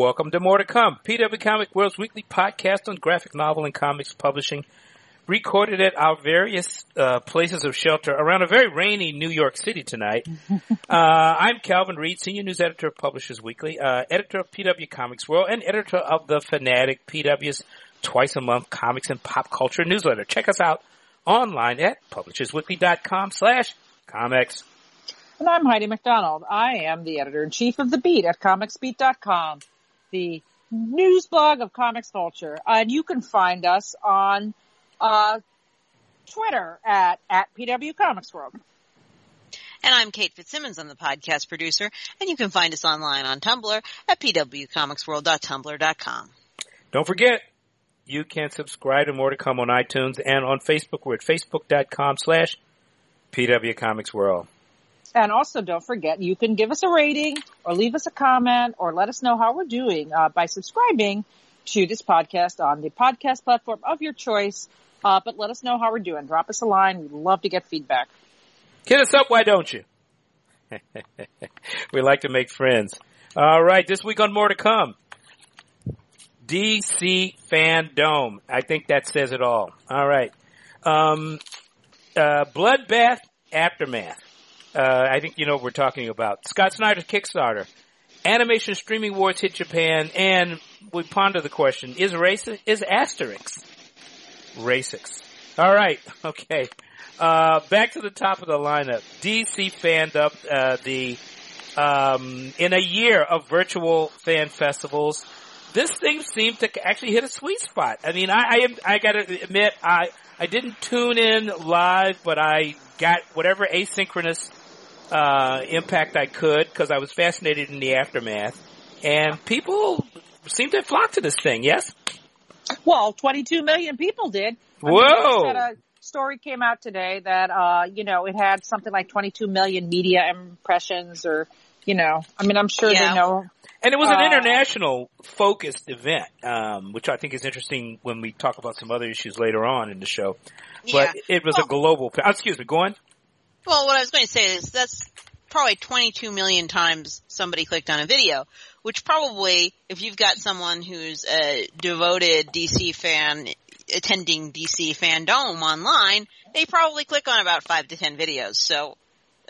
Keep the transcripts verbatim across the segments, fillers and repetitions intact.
welcome to More to Come, P W. Comics World's weekly podcast on graphic novel and comics publishing, recorded at our various uh, places of shelter around a very rainy New York City tonight. uh, I'm Calvin Reed, senior news editor of Publishers Weekly, uh, editor of P W. Comics World, and editor of The Fanatic, P W's twice-a-month comics and pop culture newsletter. Check us out online at publishers weekly dot com slash comics. And I'm Heidi McDonald. I am the editor-in-chief of The Beat at comics beat dot com, the news blog of comics culture. And you can find us on uh, Twitter at, at P W Comics World. And I'm Kate Fitzsimmons. I'm the podcast producer. And you can find us online on Tumblr at p w comics world dot tumblr dot com. Don't forget, you can subscribe to More to Come on iTunes and on Facebook. We're at facebook dot com slash P W Comics World. And also, don't forget, you can give us a rating or leave us a comment or let us know how we're doing uh, by subscribing to this podcast on the podcast platform of your choice. Uh, but let us know how we're doing. Drop us a line. We'd love to get feedback. Hit us up, why don't you? We like to make friends. All right, this week on More to Come, D C Fan Dome. I think that says it all. All right. Um, uh, Bloodbath Aftermath. Uh, I think you know what we're talking about. Scott Snyder's Kickstarter. Animation streaming wars hit Japan, and we ponder the question, is racist, is Asterix racist? All right, okay. Uh, back to the top of the lineup. D C fandom, uh, the, um, in a year of virtual fan festivals, this thing seemed to actually hit a sweet spot. I mean, I, I am, I gotta admit, I, I didn't tune in live, but I got whatever asynchronous Uh, impact I could because I was fascinated in the aftermath, and people seemed to flock to this thing. Yes, well, twenty-two million people did. I Whoa! Mean, a story came out today that uh, you know it had something like twenty-two million media impressions, or you know, I mean, I'm sure yeah. they know. And it was an uh, international focused event, um, which I think is interesting when we talk about some other issues later on in the show. Yeah. But it was well, a global. Oh, excuse me, go on. Well, what I was going to say is that's probably twenty-two million times somebody clicked on a video, which probably, if you've got someone who's a devoted D C fan attending D C Fan Dome online, they probably click on about five to ten videos. So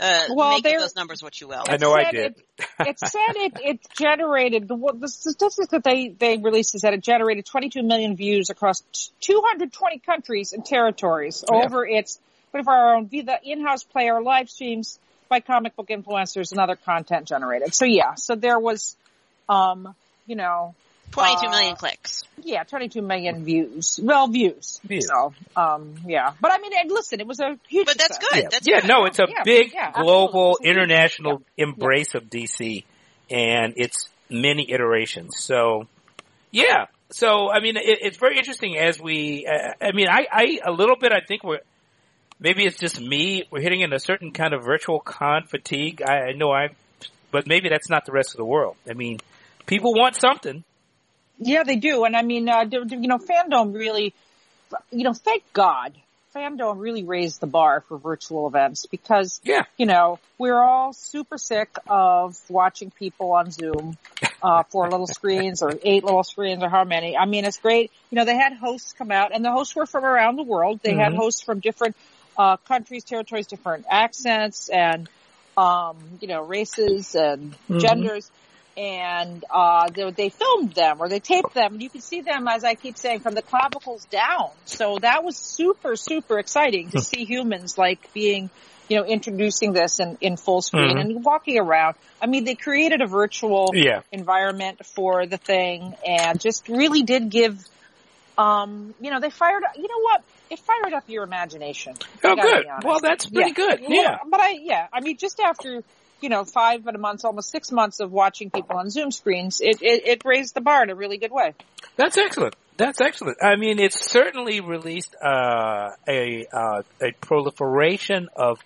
uh, well, make those numbers what you will. I know I did. It, it said it, it generated, the, the statistics that they, they released is that it generated twenty-two million views across two hundred twenty countries and territories yeah. over its twenty-four hour own via the in-house player live streams by comic book influencers and other content generated. So yeah, so there was, um, you know, twenty-two uh, million clicks. Yeah, twenty-two million views. Well, views. views. So, um, yeah. But I mean, and listen, it was a huge. But that's success. Good. Yeah. That's yeah. Good. No, it's a yeah, big yeah, global, absolutely. international yeah. embrace yeah. of D C and its many iterations. So, yeah. So I mean, it, it's very interesting as we. Uh, I mean, I, I a little bit. I think we're. Maybe it's just me. We're hitting in a certain kind of virtual con fatigue. I, I know I, but maybe that's not the rest of the world. I mean, people want something. Yeah, they do. And I mean, uh, you know, Fandom really, you know, thank God, Fandom really raised the bar for virtual events because, yeah. you know, we're all super sick of watching people on Zoom, uh, four little screens or eight little screens or how many. I mean, it's great. You know, they had hosts come out and the hosts were from around the world. They mm-hmm. had hosts from different Uh, countries, territories, different accents and, um, you know, races and mm-hmm. genders. And, uh, they, they filmed them or they taped them. And you can see them, as I keep saying, from the clavicles down. So that was super, super exciting to see humans like being, you know, introducing this in, in full screen mm-hmm. and walking around. I mean, they created a virtual yeah. environment for the thing and just really did give, um, you know, they fired, you know what? It fired up your imagination. Oh, good. Well, that's pretty yeah. good. Yeah. yeah. But I, yeah, I mean, just after, you know, five and a month, almost six months of watching people on Zoom screens, it, it, it raised the bar in a really good way. That's excellent. That's excellent. I mean, it's certainly released, uh, a, uh, a proliferation of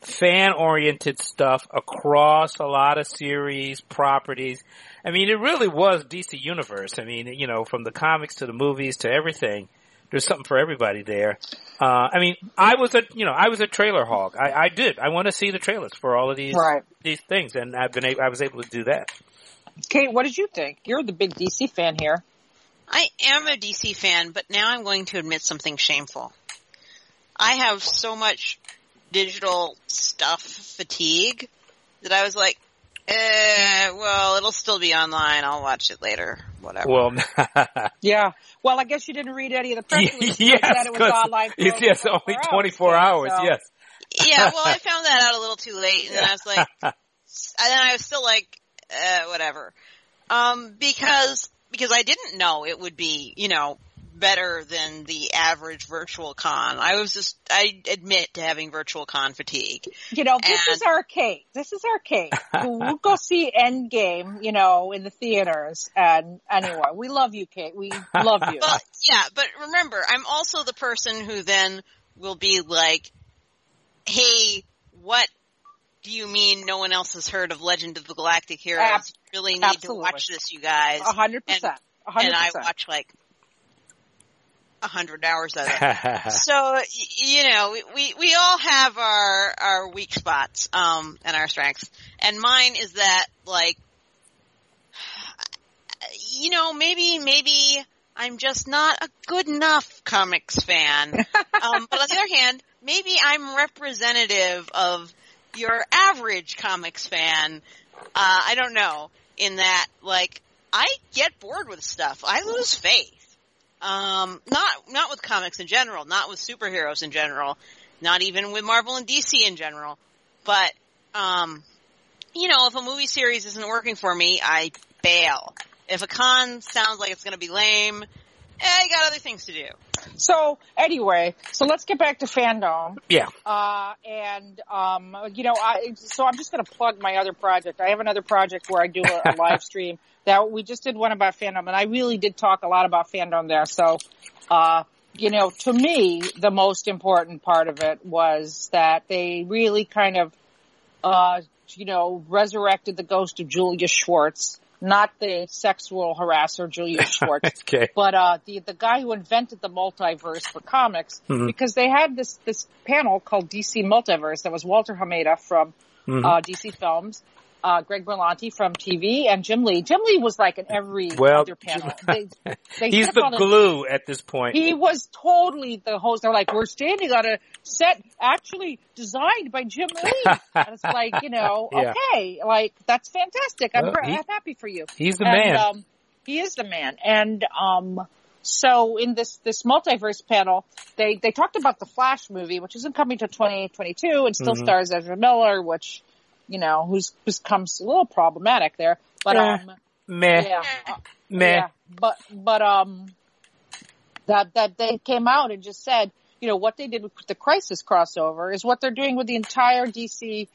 fan-oriented stuff across a lot of series, properties. I mean, it really was D C Universe. I mean, you know, from the comics to the movies to everything. There's something for everybody there. Uh, I mean, I was a, you know, I was a trailer hog. I, I did. I want to see the trailers for all of these, right. these things. And I've been, a- I was able to do that. Kate, what did you think? You're the big D C fan here. I am a D C fan, but now I'm going to admit something shameful. I have so much digital stuff fatigue that I was like, eh, well, it'll still be online. I'll watch it later. Whatever. Well, yeah. Well, I guess you didn't read any of the press releases. Yes, that it was online. It's, yes, only twenty-four hours. hours so. Yes. Yeah, well, I found that out a little too late, and then I was like, and then I was still like, eh, whatever, um, because because I didn't know it would be, you know, better than the average virtual con. I was just, I admit to having virtual con fatigue. You know, this and, is arcade. This is arcade. We'll go see Endgame, you know, in the theaters. And anyway, we love you, Kate. We love you. Well, yeah, but remember, I'm also the person who then will be like, hey, what do you mean no one else has heard of Legend of the Galactic Heroes? Ab- you really need absolutely. to watch this, you guys. A hundred percent. And I watch like a hundred hours of it. So, you know, we, we all have our, our weak spots, um, and our strengths. And mine is that, like, you know, maybe, maybe I'm just not a good enough comics fan. Um, but on the other hand, maybe I'm representative of your average comics fan. Uh, I don't know. In that, like, I get bored with stuff. I lose faith. Um, not not with comics in general. Not with superheroes in general. Not even with Marvel and D C in general. But, um, you know, if a movie series isn't working for me, I bail. If a con sounds like it's going to be lame, I got other things to do. So anyway, so let's get back to fandom. Yeah. Uh, and, um, you know, I, so I'm just going to plug my other project. I have another project where I do a, a live stream that we just did one about fandom, and I really did talk a lot about fandom there. So, uh, you know, to me, the most important part of it was that they really kind of, uh, you know, resurrected the ghost of Julia Schwartz. Not the sexual harasser, Julia Schwartz, okay. but, uh, the, the guy who invented the multiverse for comics, mm-hmm. because they had this, this panel called D C Multiverse that was Walter Hamada from, mm-hmm. uh, D C Films, uh, Greg Berlanti from T V, and Jim Lee. Jim Lee was like in every well, other panel. They, they he's the glue him. At this point. He was totally the host. They're like, we're standing on a set actually designed by Jim Lee. And it's like, you know, yeah. okay, like that's fantastic. I'm, well, he, I'm happy for you. He's the and, man. Um, he is the man. And, um, so in this, this multiverse panel, they, they talked about the Flash movie, which isn't coming to twenty twenty-two and still mm-hmm. stars Ezra Miller, which, you know, who's becomes a little problematic there, but um, uh, meh, yeah, uh, meh. Yeah. But but um, that that they came out and just said, you know, what they did with the Crisis crossover is what they're doing with the entire D C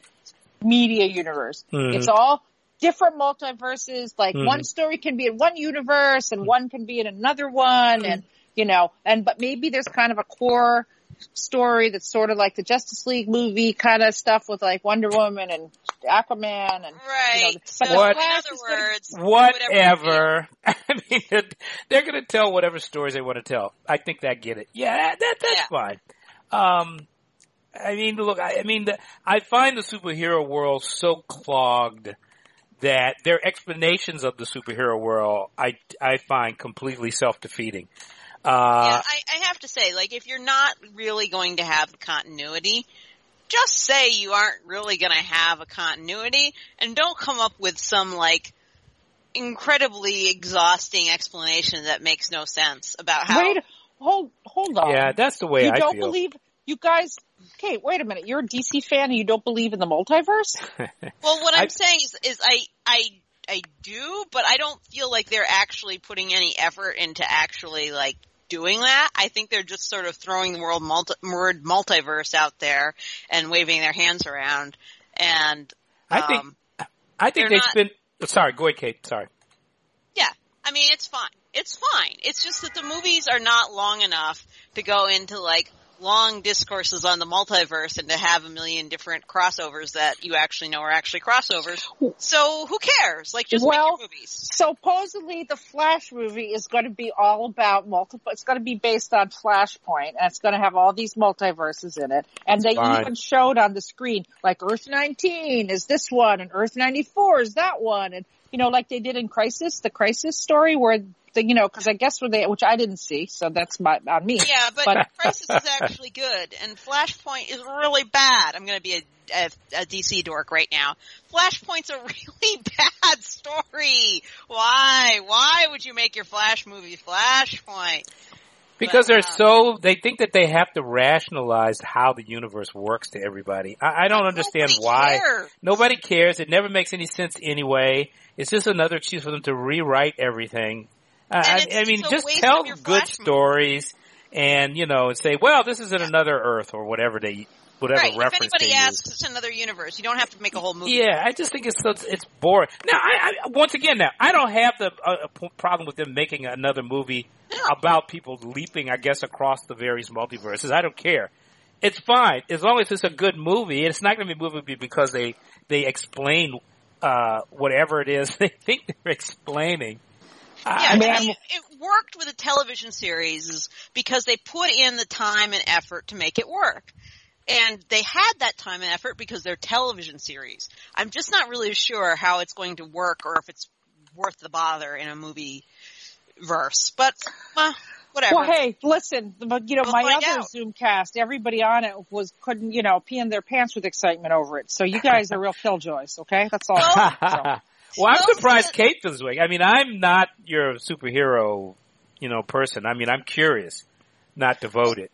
media universe. Mm. It's all different multiverses. Like mm. one story can be in one universe, and one can be in another one, mm. and you know, and but maybe there's kind of a core story that's sort of like the Justice League movie kind of stuff with like Wonder Woman and Aquaman and right. You know, so what, in other words, whatever. I mean, they're, they're going to tell whatever stories they want to tell. I think that get it. Yeah, that, that that's yeah. fine. Um, I mean, look, I, I mean, the, I find the superhero world so clogged that their explanations of the superhero world, I I find completely self-defeating. Uh, yeah, I, I have to say, like, if you're not really going to have continuity, just say you aren't really going to have a continuity, and don't come up with some, like, incredibly exhausting explanation that makes no sense about how... Wait, hold, hold on. Yeah, that's the way you I feel. You don't believe... You guys... Okay, wait a minute. You're a D C fan and you don't believe in the multiverse? Well, what I'm I, saying is, is I... I I do, but I don't feel like they're actually putting any effort into actually, like, doing that. I think they're just sort of throwing the word multi- multiverse out there and waving their hands around. And um, I think I think they've not, been oh, – sorry, go ahead, Kate. Sorry. Yeah. I mean, it's fine. It's fine. It's just that the movies are not long enough to go into, like – long discourses on the multiverse and to have a million different crossovers that you actually know are actually crossovers. So who cares? Like, just well, make your movies. Supposedly the Flash movie is going to be all about multiple. It's going to be based on Flashpoint, and it's going to have all these multiverses in it. And they Fine. even showed on the screen, like, Earth nineteen is this one, and Earth ninety-four is that one, and you know, like they did in Crisis, the Crisis story, where the, you know, because I guess where they, which I didn't see, so that's my, on me. Yeah, but, but Crisis is actually good, and Flashpoint is really bad. I'm going to be a, a, a D C dork right now. Flashpoint's a really bad story. Why? Why would you make your Flash movie Flashpoint? Because they're so, they think that they have to rationalize how the universe works to everybody. I, I don't understand why. Nobody cares. It never makes any sense anyway. It's just another excuse for them to rewrite everything. I, I mean, just tell good stories and, you know, and say, well, this isn't another Earth or whatever they, whatever reference they use. If anybody asks, it's another universe. You don't have to make a whole movie. Yeah, I just think it's it's boring. Now, I, I, once again, now, I don't have the uh, problem with them making another movie about people leaping, I guess, across the various multiverses. I don't care. It's fine. As long as it's a good movie. It's not going to be a movie because they, they explain uh, whatever it is they think they're explaining. Yeah, I mean, I mean, it worked with the television series because they put in the time and effort to make it work. And they had that time and effort because they're television series. I'm just not really sure how it's going to work or if it's worth the bother in a movie verse, but uh, whatever. Well, hey, listen, but you know, we'll my other out. Zoomcast, everybody on it was couldn't, you know, pee in their pants with excitement over it. So you guys are real killjoys, okay? That's all. Well, so. well I'm surprised Kate this week. I mean, I'm not your superhero, you know, person. I mean, I'm curious, not devoted.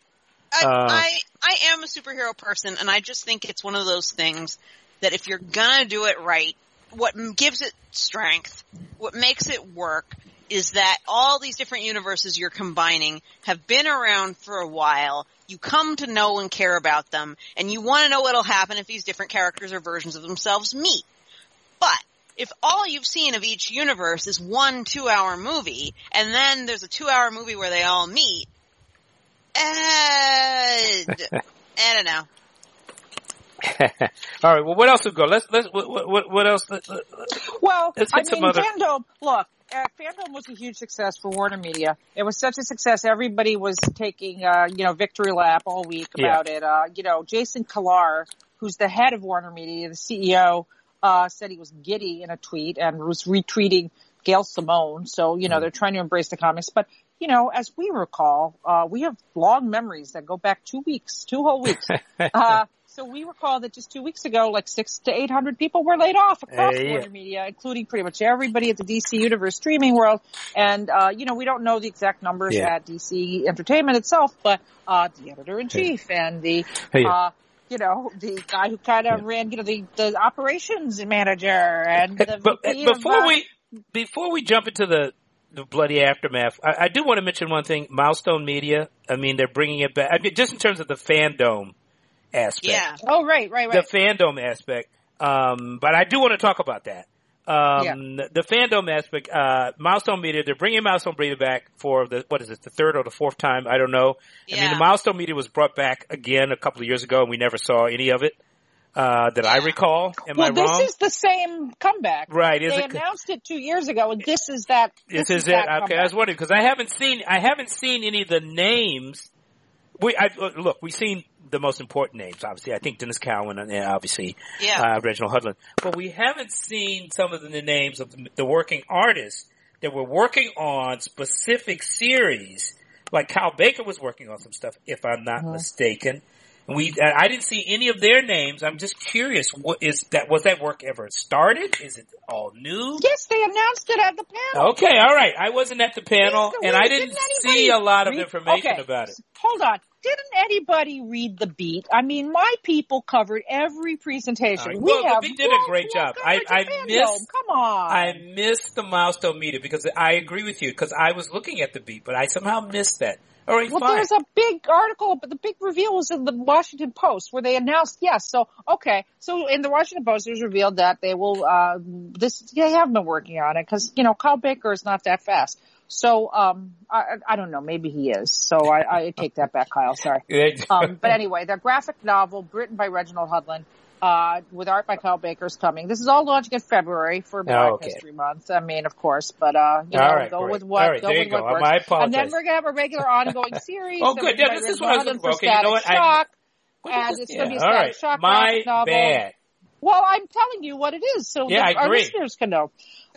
I, uh, I I am a superhero person, and I just think it's one of those things that if you're gonna do it right, what gives it strength, what makes it work, is that all these different universes you're combining have been around for a while. You come to know and care about them, and you want to know what'll happen if these different characters or versions of themselves meet. But if all you've seen of each universe is one two-hour movie, and then there's a two-hour movie where they all meet, and, I don't know. All right. Well, what else we go? Let's let's what what, what else? Let, let, well, let's I mean, other... Fandom. Look, uh, Fandom was a huge success for Warner Media. It was such a success. Everybody was taking uh, you know victory lap all week about yeah. it. Uh, you know, Jason Kilar, who's the head of Warner Media, the C E O, uh, said he was giddy in a tweet and was retweeting Gail Simone. So you know mm. they're trying to embrace the comics, but. You know, as we recall, uh, we have long memories that go back two weeks, two whole weeks. uh, so we recall that just two weeks ago, like six to eight hundred people were laid off across hey. Warner Media, including pretty much everybody at the D C Universe streaming world. And, uh, you know, we don't know the exact numbers yeah. at D C Entertainment itself, but uh, the editor-in-chief hey. and the... Hey. Uh, You know, the guy who kind of yeah. ran, you know, the, the operations manager and the but, V P before of, we uh, Before we jump into the... the bloody aftermath. I, I do want to mention one thing. Milestone Media. I mean, they're bringing it back. I mean, just in terms of the fandom aspect. Yeah. Oh, right, right, right. The fandom aspect. Um, but I do want to talk about that. Um, yeah. the, the fandom aspect. Uh, Milestone Media. They're bringing Milestone Media back for the what is it? The third or the fourth time? I don't know. Yeah. I mean, the Milestone Media was brought back again a couple of years ago, and we never saw any of it. Uh, that I recall. Am well, I wrong? Well, this is the same comeback. Right. Is they it, announced it two years ago, and this is that. This, this is, is it. That okay, I was wondering, because I haven't seen, I haven't seen any of the names. We, I, look, we've seen the most important names, obviously. I think Dennis Cowan and obviously, yeah. uh, Reginald Hudlin. But we haven't seen some of the names of the working artists that were working on specific series. Like Kyle Baker was working on some stuff, if I'm not mm-hmm. mistaken. We, I didn't see any of their names. I'm just curious. What is that? Was that work ever started? Is it all new? Yes, they announced it at the panel. Okay, all right. I wasn't at the panel, and I didn't, didn't see a lot of read? information okay. about it. Hold on. Didn't anybody read The Beat? I mean, my people covered every presentation. Right. We well, have The Beat did a great job. I, I missed. Come on. I missed the Milestone Media because I agree with you because I was looking at The Beat, but I somehow missed that. All right, well, fine. There's a big article, but the big reveal was in the Washington Post where they announced, yes, so, okay. So in the Washington Post, it was revealed that they will, uh, this, they have been working on it because, you know, Kyle Baker is not that fast. So, um, I, I don't know. Maybe he is. So I, I take that back, Kyle. Sorry. Um, but anyway, the graphic novel written by Reginald Hudlin, uh, with art by Kyle Baker is coming. This is all launching in February for Black oh, okay. History Month. I mean, of course, but, uh, you know, right, go right. with what, right, go with what go. works. I apologize. And then we're going to have a regular ongoing series. oh, good. Yeah, this is what I was looking for. Okay, you know what? Shock, I, what and it's going to be a Static Shock graphic novel. My bad. Well, I'm telling you what it is so yeah, that our listeners can know.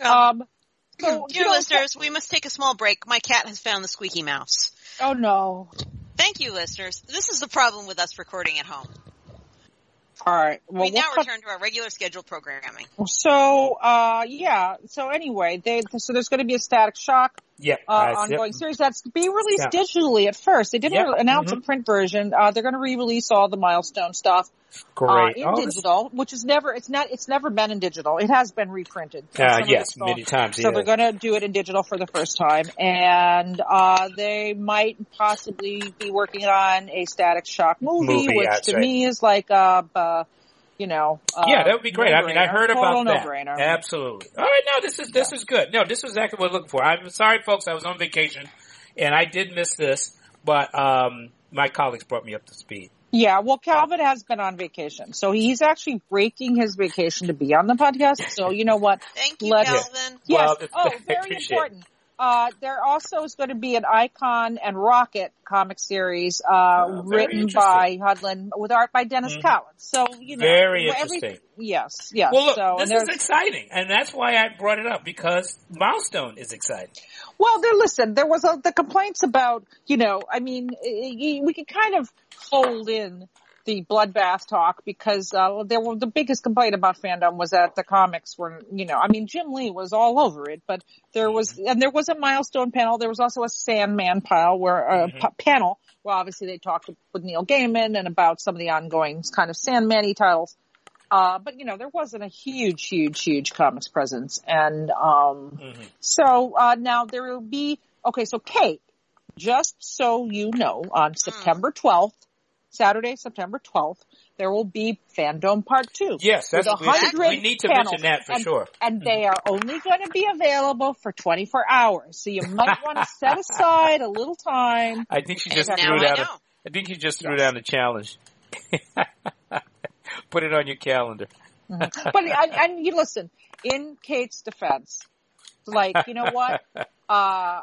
Um, So, Dear you know, listeners, we must take a small break. My cat has found the squeaky mouse. Oh, no. Thank you, listeners. This is the problem with us recording at home. All right. Well, we now we'll return to our regular scheduled programming. So, uh, yeah. So, anyway, they, so there's going to be a Static Shock yep. uh, uh, ongoing yep. series that's being released yeah. digitally at first. They didn't yep. announce mm-hmm. a print version. Uh, they're going to re-release all the Milestone stuff. Great. Uh, in oh, digital, which is never, it's not, it's never been in digital. It has been reprinted. Uh, yes, many times. So yeah. they're going to do it in digital for the first time. And, uh, they might possibly be working on a Static Shock movie, movie which to right. me is like, uh, uh, you know. Uh, yeah, that would be great. No-brainer. I mean, I heard Total about that. No-brainer. Absolutely. All right. No, this is, this yeah. is good. No, this is exactly what I was looking for. I'm sorry, folks. I was on vacation and I did miss this, but, um, my colleagues brought me up to speed. Yeah, well, Calvin has been on vacation, so he's actually breaking his vacation to be on the podcast. So you know what? Thank you, Let's, Calvin. Yes. Well, oh, very important. Uh, there also is going to be an Icon and Rocket comic series uh, oh, written by Hudlin with art by Dennis mm-hmm. Collins. So you know, very interesting. Yes, yes. Well, look, so, this is exciting, and that's why I brought it up because Milestone is exciting. Well, there. Listen, there was a, the complaints about, you know, I mean, we could kind of fold in the bloodbath talk because uh, there were the biggest complaint about fandom was that the comics were, you know, I mean, Jim Lee was all over it, but there was, and there was a Milestone panel. There was also a Sandman pile where uh, mm-hmm. p- panel. Well, obviously they talked with Neil Gaiman and about some of the ongoing kind of Sandman-y titles. Uh, but, you know, there wasn't a huge, huge, huge comics presence. And um, mm-hmm. so uh, now there will be – okay, so Kate, just so you know, on September twelfth, Saturday, September twelfth, there will be Fan Dome Part two. Yes, that's – we need to panels, mention that for and, sure. And mm-hmm. they are only going to be available for twenty-four hours. So you might want to set aside a little time. I think she just threw down I, I think she just threw yes. down a challenge. Put it on your calendar. Mm-hmm. But and, and you listen, in Kate's defense, like, you know what? Uh,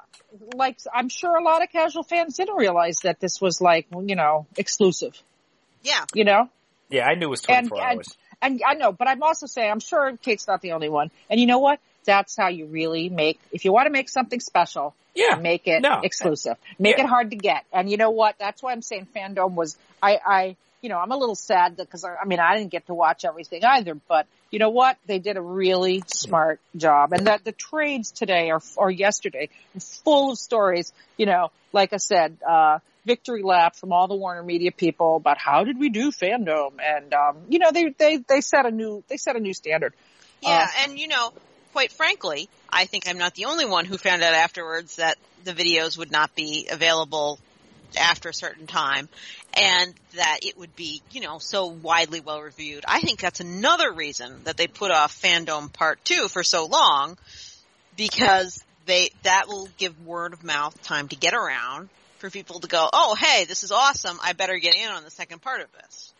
like, I'm sure a lot of casual fans didn't realize that this was like, you know, exclusive. Yeah. You know? Yeah, I knew it was twenty-four hours. And, and I know, but I'm also saying, I'm sure Kate's not the only one. And you know what? That's how you really make, if you want to make something special, yeah, make it no. exclusive. Make yeah. it hard to get. And you know what? That's why I'm saying Fandom was, I, I, you know, I'm a little sad because, I, I mean, I didn't get to watch everything either, but you know what? They did a really smart job. And that the trades today or, or yesterday full of stories, you know, like I said, uh, victory lap from all the Warner Media people about how did we do Fandom? And, um, you know, they, they, they set a new, they set a new standard. Yeah. Uh, and, you know, quite frankly, I think I'm not the only one who found out afterwards that the videos would not be available after a certain time and that it would be, you know, so widely well reviewed. I think that's another reason that they put off Fandom Part two for so long because they that will give word of mouth time to get around for people to go, oh, hey, this is awesome. I better get in on the second part of this.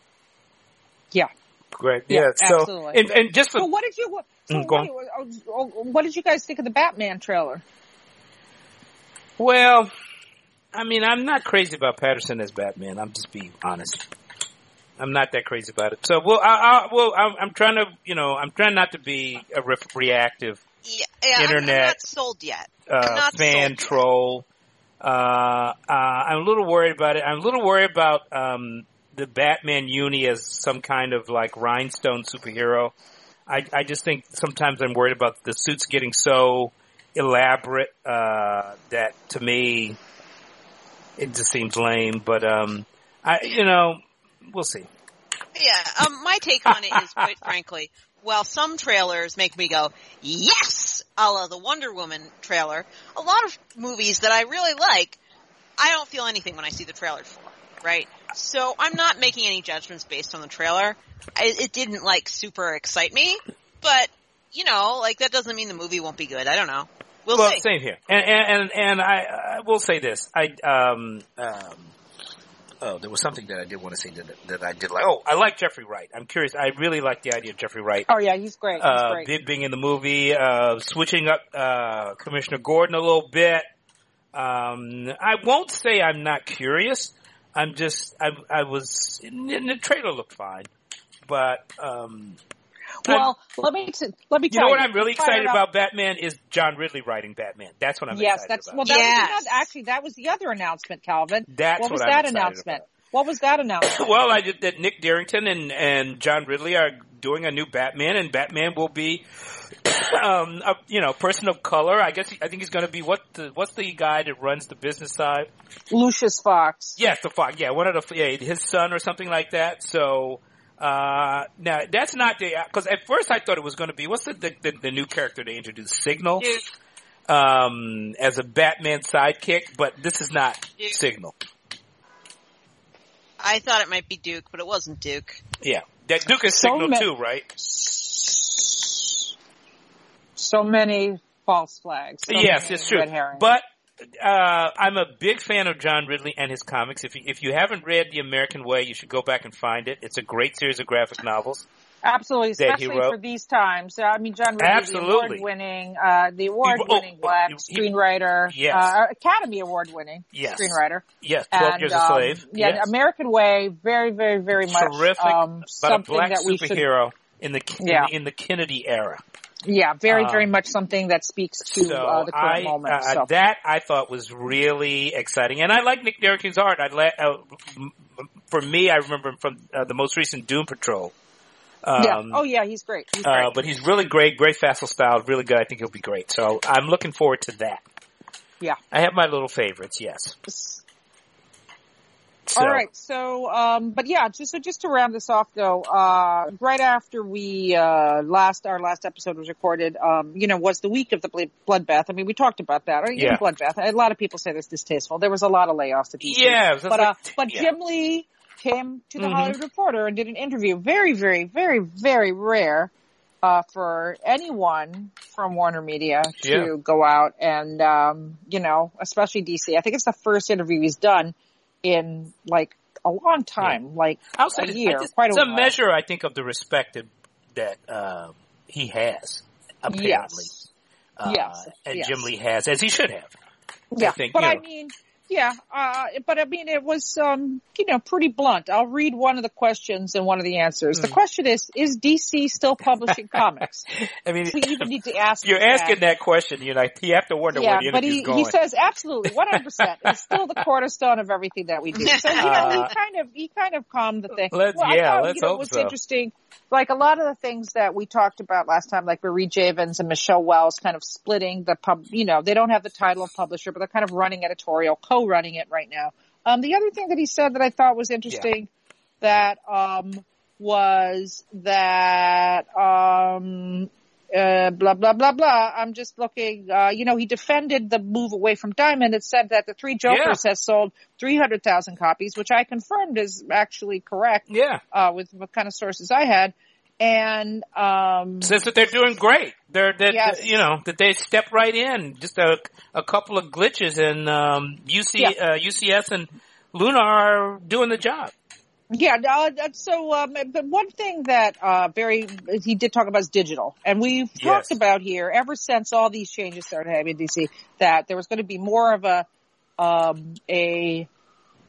Yeah. Great. Yeah. yeah so, absolutely. And, and just for, so what did you what, so go wait, on. What did you guys think of the Batman trailer? Well, I mean, I'm not crazy about Patterson as Batman. I'm just being honest. I'm not that crazy about it. So, well, I, I, well, I'm, I'm trying to, you know, I'm trying not to be a re- reactive yeah, yeah, internet I'm not sold yet. Uh, I'm not fan sold troll. Yet. Uh, uh, I'm a little worried about it. I'm a little worried about um, the Batman uni as some kind of like rhinestone superhero. I, I just think sometimes I'm worried about the suits getting so elaborate uh, that to me. It just seems lame, but, um, I, you know, we'll see. Yeah, um, my take on it is, quite frankly, while some trailers make me go, yes, a la the Wonder Woman trailer, a lot of movies that I really like, I don't feel anything when I see the trailer for, right? So I'm not making any judgments based on the trailer. I, it didn't, like, super excite me, but, you know, like, that doesn't mean the movie won't be good. I don't know. We'll, well see. Same here. And, and, and I, I will say this. I, um, um, oh, there was something that I did want to say that, that I did like. Oh, I like Jeffrey Wright. I'm curious. I really like the idea of Jeffrey Wright. Oh, yeah, he's great. He's uh, great. Being in the movie, uh, switching up, uh, Commissioner Gordon a little bit. Um, I won't say I'm not curious. I'm just, I, I was, the trailer looked fine. But, um, well, I'm, let me t- let me tell you. You know what I'm really excited about Batman is John Ridley writing Batman. That's what I'm yes, excited that's, about. Well, that yes, was another, actually, that was the other announcement, Calvin. That's what, what was I'm that announcement? About. What was that announcement? Well, I did that. Nick Darrington and and John Ridley are doing a new Batman, and Batman will be, um, a, you know, person of color. I guess he, I think he's going to be what the what's the guy that runs the business side? Lucius Fox. Yes, the Fox. Yeah, one of the yeah, his son or something like that. So. Uh, now that's not the, cause at first I thought it was gonna be, what's the, the, the, the new character they introduced? Signal? Duke. Um, as a Batman sidekick, but this is not Duke. Signal. I thought it might be Duke, but it wasn't Duke. Yeah. That Duke is so Signal ma- too, right? So many false flags. So yes, it's true. But, Uh, I'm a big fan of John Ridley and his comics. If you, if you haven't read The American Way, you should go back and find it. It's a great series of graphic novels. Absolutely, especially for these times. I mean, John Ridley, Absolutely. the award-winning, uh, the award-winning oh, black he, screenwriter, yes. uh, Academy Award-winning yes. screenwriter. Yes, twelve and, Years um, a Slave. Yeah, yes. American Way, very, very, very much terrific, um, something about a black that we superhero should, in the yeah. in the Kennedy era. Yeah, very, very much something that speaks to so uh, the current I, moment. Uh, so. That I thought was really exciting, and I like Nick Darrington's art. I la- uh, for me, I remember him from uh, the most recent Doom Patrol. Um, yeah. Oh, yeah, he's great. He's uh, great. But he's really great, great facile style, really good. I think he'll be great. So I'm looking forward to that. Yeah, I have my little favorites. Yes. So. All right. So, um, but yeah, just, so just to round this off though, uh, right after we, uh, last, our last episode was recorded, um, you know, was the week of the bloodbath. I mean, we talked about that. Or, yeah. Bloodbath. A lot of people say that's distasteful. There was a lot of layoffs at D C. Yeah. But, like, uh, but yeah. Jim Lee came to the mm-hmm. Hollywood Reporter and did an interview. Very, very, very, very rare, uh, for anyone from Warner Media to yeah. go out and, um, you know, especially D C. I think it's the first interview he's done in like a long time, yeah. like I'll say a this, year, just, quite a while. It's a measure, I think, of the respect that uh, he has, apparently. Yes. Uh, yes. And yes. Jim Lee has, as he should have. Yeah, I think, but you know. I mean, yeah, uh, but I mean, it was, um, you know, pretty blunt. I'll read one of the questions and one of the answers. Mm. The question is, is D C still publishing comics? I mean, so you even need to ask You're asking that. that question, you know, you have to wonder yeah, where the interview's he, going. Yeah, but he says, absolutely, one hundred percent. It's still the cornerstone of everything that we do. So, you know, uh, he kind of, he kind of calmed the thing. Let's, well, yeah, I thought, let's you know, hope what's so. interesting, like a lot of the things that we talked about last time, like Marie Javens and Michelle Wells kind of splitting the pub, you know, they don't have the title of publisher, but they're kind of running editorial, co-running it right now. Um, the other thing that he said that I thought was interesting yeah. that, um, was that, um, uh, blah, blah, blah, blah. I'm just looking, uh, you know, he defended the move away from Diamond. It said that the Three Jokers yeah. has sold three hundred thousand copies, which I confirmed is actually correct. Yeah. Uh, with what kind of sources I had. And, um, says that they're doing great. They're, that, yes. you know, that they step right in. Just a, a couple of glitches and, um, U C, yeah. uh, U C S and Luna are doing the job. Yeah. Uh, so, um, but one thing that, uh, Barry, he did talk about is digital. And we've yes. talked about here ever since all these changes started happening in D C that there was going to be more of a, um, a,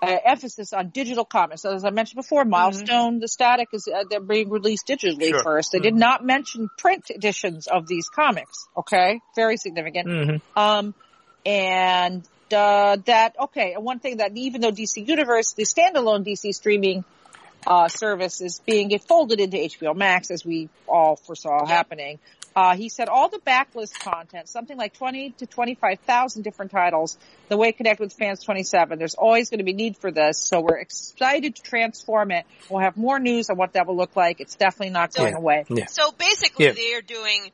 Uh, emphasis on digital comics. As I mentioned before, Milestone, mm-hmm. the Static is uh, they're being released digitally sure. first. They mm-hmm. did not mention print editions of these comics. Okay, very significant. Mm-hmm. Um, and uh, that okay. And one thing that even though D C Universe, the standalone D C streaming uh, service, is being folded into H B O Max, as we all foresaw yeah. happening. Uh, he said all the backlist content, something like twenty to twenty-five thousand different titles, the way to connect with fans twenty-seven. There's always going to be need for this, so we're excited to transform it. We'll have more news on what that will look like. It's definitely not going so, away. Yeah. So basically yeah. they are doing,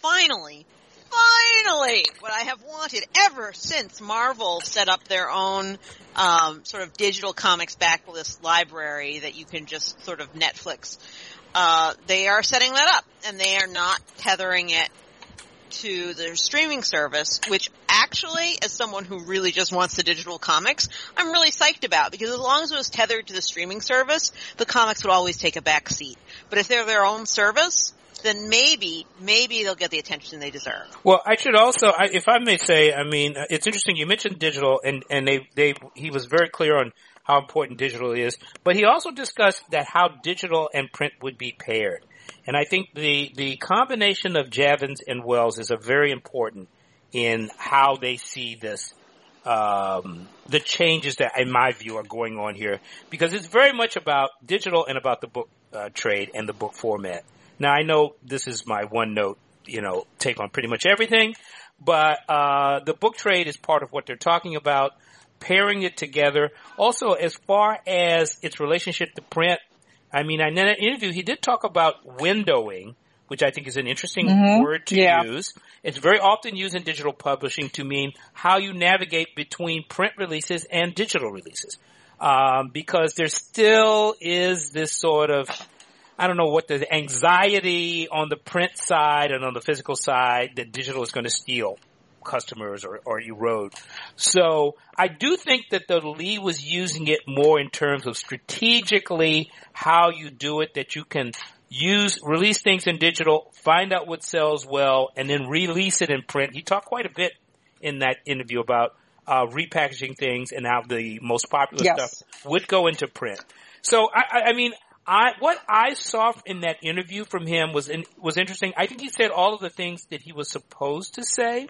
finally, finally, what I have wanted ever since Marvel set up their own um, sort of digital comics backlist library that you can just sort of Netflix. Uh, they are setting that up, and they are not tethering it to their streaming service, which actually, as someone who really just wants the digital comics, I'm really psyched about, because as long as it was tethered to the streaming service, the comics would always take a back seat. But if they're their own service, then maybe, maybe they'll get the attention they deserve. Well, I should also, I, if I may say, I mean, it's interesting, you mentioned digital, and, and they, they, he was very clear on how important digital is, but he also discussed that how digital and print would be paired. And I think the, the combination of Javins and Wells is a very important in how they see this, um, the changes that, in my view, are going on here, because it's very much about digital and about the book uh, trade and the book format. Now, I know this is my one note, you know, take on pretty much everything, but uh, the book trade is part of what they're talking about, pairing it together. Also, as far as its relationship to print, I mean, in that interview, he did talk about windowing, which I think is an interesting mm-hmm. word to yeah. use. It's very often used in digital publishing to mean how you navigate between print releases and digital releases, um, because there still is this sort of, I don't know what the anxiety on the print side and on the physical side that digital is going to steal customers or, or erode. So I do think that the Lee was using it more in terms of strategically how you do it, that you can use, release things in digital, find out what sells well, and then release it in print. He talked quite a bit in that interview about uh, repackaging things and how the most popular yes. stuff would go into print. So I, I mean, I, what I saw in that interview from him was in, was interesting. I think he said all of the things that he was supposed to say.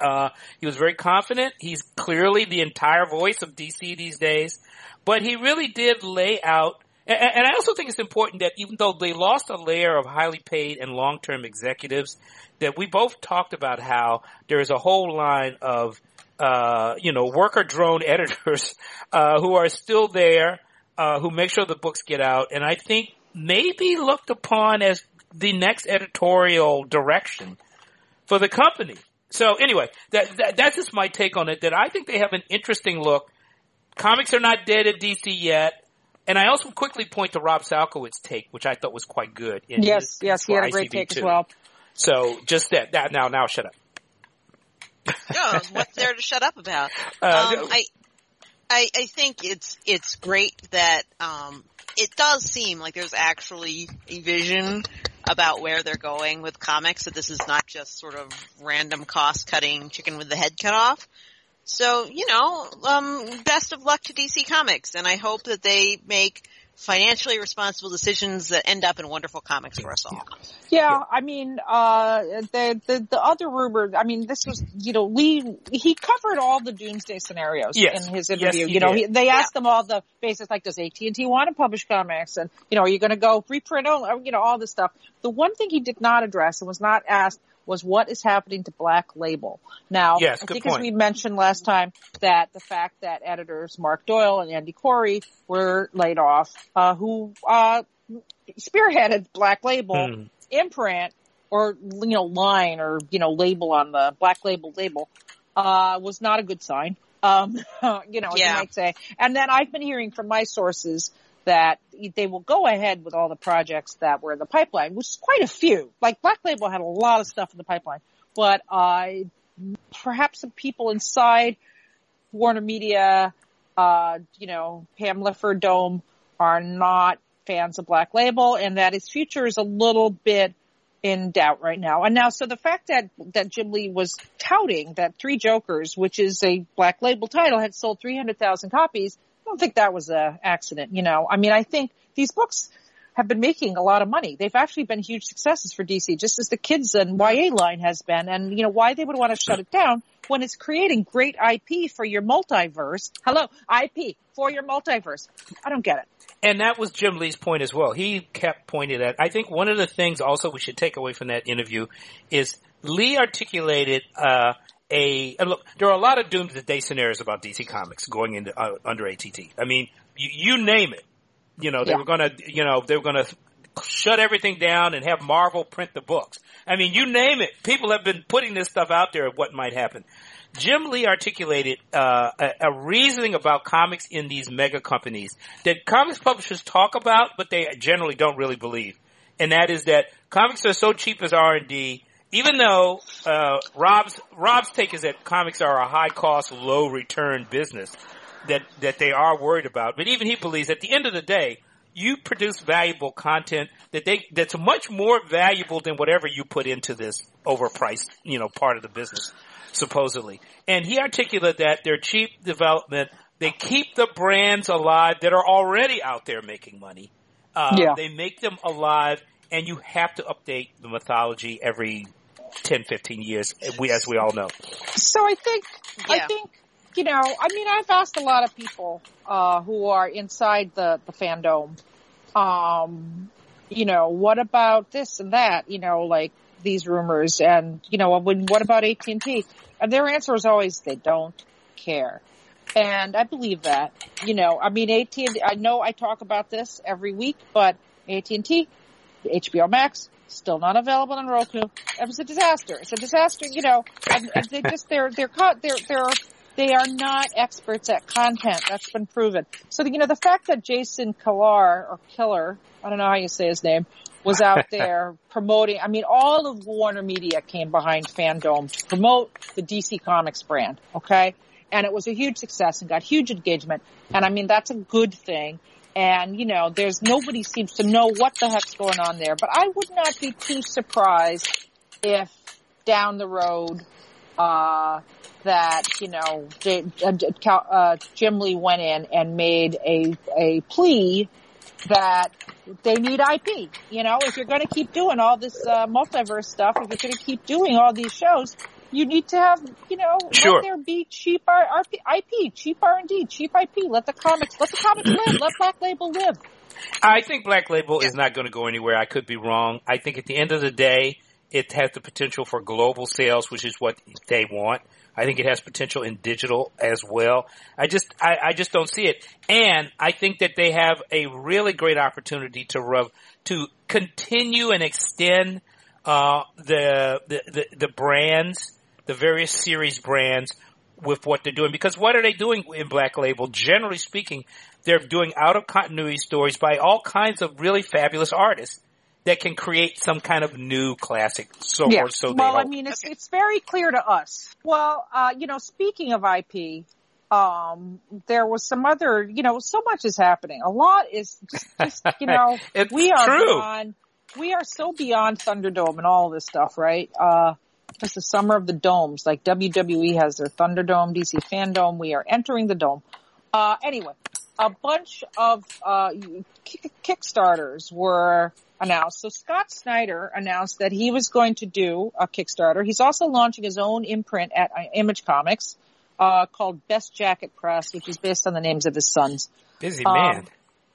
Uh, he was very confident. He's clearly the entire voice of D C these days, but he really did lay out. And, and I also think it's important that even though they lost a layer of highly paid and long-term executives, that we both talked about how there is a whole line of, uh, you know, worker drone editors, uh, who are still there, uh, who make sure the books get out. And I think maybe looked upon as the next editorial direction for the company. So anyway, that, that that's just my take on it, that I think they have an interesting look. Comics are not dead at D C yet. And I also quickly point to Rob Salkowitz's take, which I thought was quite good. In yes, his, yes, he had a great I C D take too. As well. So just that, that now, now shut up. No, what's there to shut up about? Uh, um, I, I, I think it's, it's great that, um, it does seem like there's actually a vision about where they're going with comics, that this is not just sort of random cost-cutting chicken with the head cut off. So, you know, um, best of luck to D C Comics, and I hope that they make financially responsible decisions that end up in wonderful comics for us all. Yeah, I mean, uh, the, the, the other rumor, I mean, this was, you know, Lee, he covered all the doomsday scenarios yes. in his interview. Yes, you know, he, they asked yeah. them all the basics, like, does A T and T want to publish comics? And, you know, are you going to go reprint, you know, all this stuff. The one thing he did not address and was not asked was what is happening to Black Label. Now, yes, I think point. As we mentioned last time, that the fact that editors Mark Doyle and Andy Corey were laid off, uh, who uh spearheaded Black Label hmm. imprint or, you know, line or, you know, label on the Black Label label, uh, was not a good sign, um, you know, yeah. you might say. And then I've been hearing from my sources that they will go ahead with all the projects that were in the pipeline, which is quite a few. Like, Black Label had a lot of stuff in the pipeline. But uh, perhaps some people inside Warner Media, uh, you know, Pam Lifford Dome, are not fans of Black Label, and that its future is a little bit in doubt right now. And now, so the fact that, that Jim Lee was touting that Three Jokers, which is a Black Label title, had sold three hundred thousand copies, I don't think that was an accident, you know. I mean, I think these books have been making a lot of money. They've actually been huge successes for D C, just as the kids and Y A line has been. And, you know, why they would want to shut it down when it's creating great I P for your multiverse. Hello, I P for your multiverse. I don't get it. And that was Jim Lee's point as well. He kept pointing at, I think one of the things also we should take away from that interview is Lee articulated, uh, A, and look, there are a lot of doomsday scenarios about D C Comics going into uh, under A T T. I mean, you, you name it. You know, they yeah. were going to, you know, they were going to shut everything down and have Marvel print the books. I mean, you name it. People have been putting this stuff out there of what might happen. Jim Lee articulated uh, a, a reasoning about comics in these mega companies that comics publishers talk about, but they generally don't really believe. And that is that comics are so cheap as R and D. even though uh, Rob's Rob's take is that comics are a high cost, low return business that that they are worried about. But even he believes at the end of the day, you produce valuable content that they that's much more valuable than whatever you put into this overpriced, you know, part of the business, supposedly. And he articulated that their cheap development, they keep the brands alive that are already out there making money. Uh, yeah. They make them alive, and you have to update the mythology every ten, fifteen years, we, as we all know. So I think, yeah. I think, you know, I mean, I've asked a lot of people uh, who are inside the, the fandom, um, you know, what about this and that, you know, like these rumors, and, you know, when, what about A T and T? And their answer is always, they don't care. And I believe that, you know, I mean, A T and T, I know I talk about this every week, but A T and T, H B O Max, still not available on Roku. It was a disaster. It's a disaster, you know, and, and they just, they're, they're caught, they're, they're, they are not experts at content. That's been proven. So, you know, the fact that Jason Kilar, or Killer, I don't know how you say his name, was out there promoting, I mean, all of Warner Media came behind Fandom to promote the D C Comics brand, okay? And it was a huge success and got huge engagement. And, I mean, that's a good thing. And, you know, there's nobody seems to know what the heck's going on there. But I would not be too surprised if down the road uh that, you know, J, uh, uh, Jim Lee went in and made a a plea that they need I P. You know, if you're going to keep doing all this uh, multiverse stuff, if you're going to keep doing all these shows, you need to have, you know, sure. Let there be cheap R- R- I P, cheap R and D, cheap I P. Let the comics, let the comics live. Let Black Label live. I think Black Label is not going to go anywhere. I could be wrong. I think at the end of the day, it has the potential for global sales, which is what they want. I think it has potential in digital as well. I just, I, I just don't see it. And I think that they have a really great opportunity to rub, to continue and extend uh, the, the, the, the brands, the various series brands with what they're doing. Because what are they doing in Black Label? Generally speaking, they're doing out-of-continuity stories by all kinds of really fabulous artists that can create some kind of new classic. So yeah. Or so well, they hope. I mean, it's, it's very clear to us. Well, uh, you know, speaking of I P, um, there was some other, you know, so much is happening. A lot is just, just you know, it's we are true. beyond, we are so beyond Thunderdome and all this stuff, right? Uh, It's the summer of the domes. Like W W E has their Thunderdome, D C Fan Dome. We are entering the dome. Uh, anyway, a bunch of uh, kick- Kickstarters were announced. So Scott Snyder announced that he was going to do a Kickstarter. He's also launching his own imprint at uh, Image Comics uh, called Best Jacket Press, which is based on the names of his sons. Busy man. Um,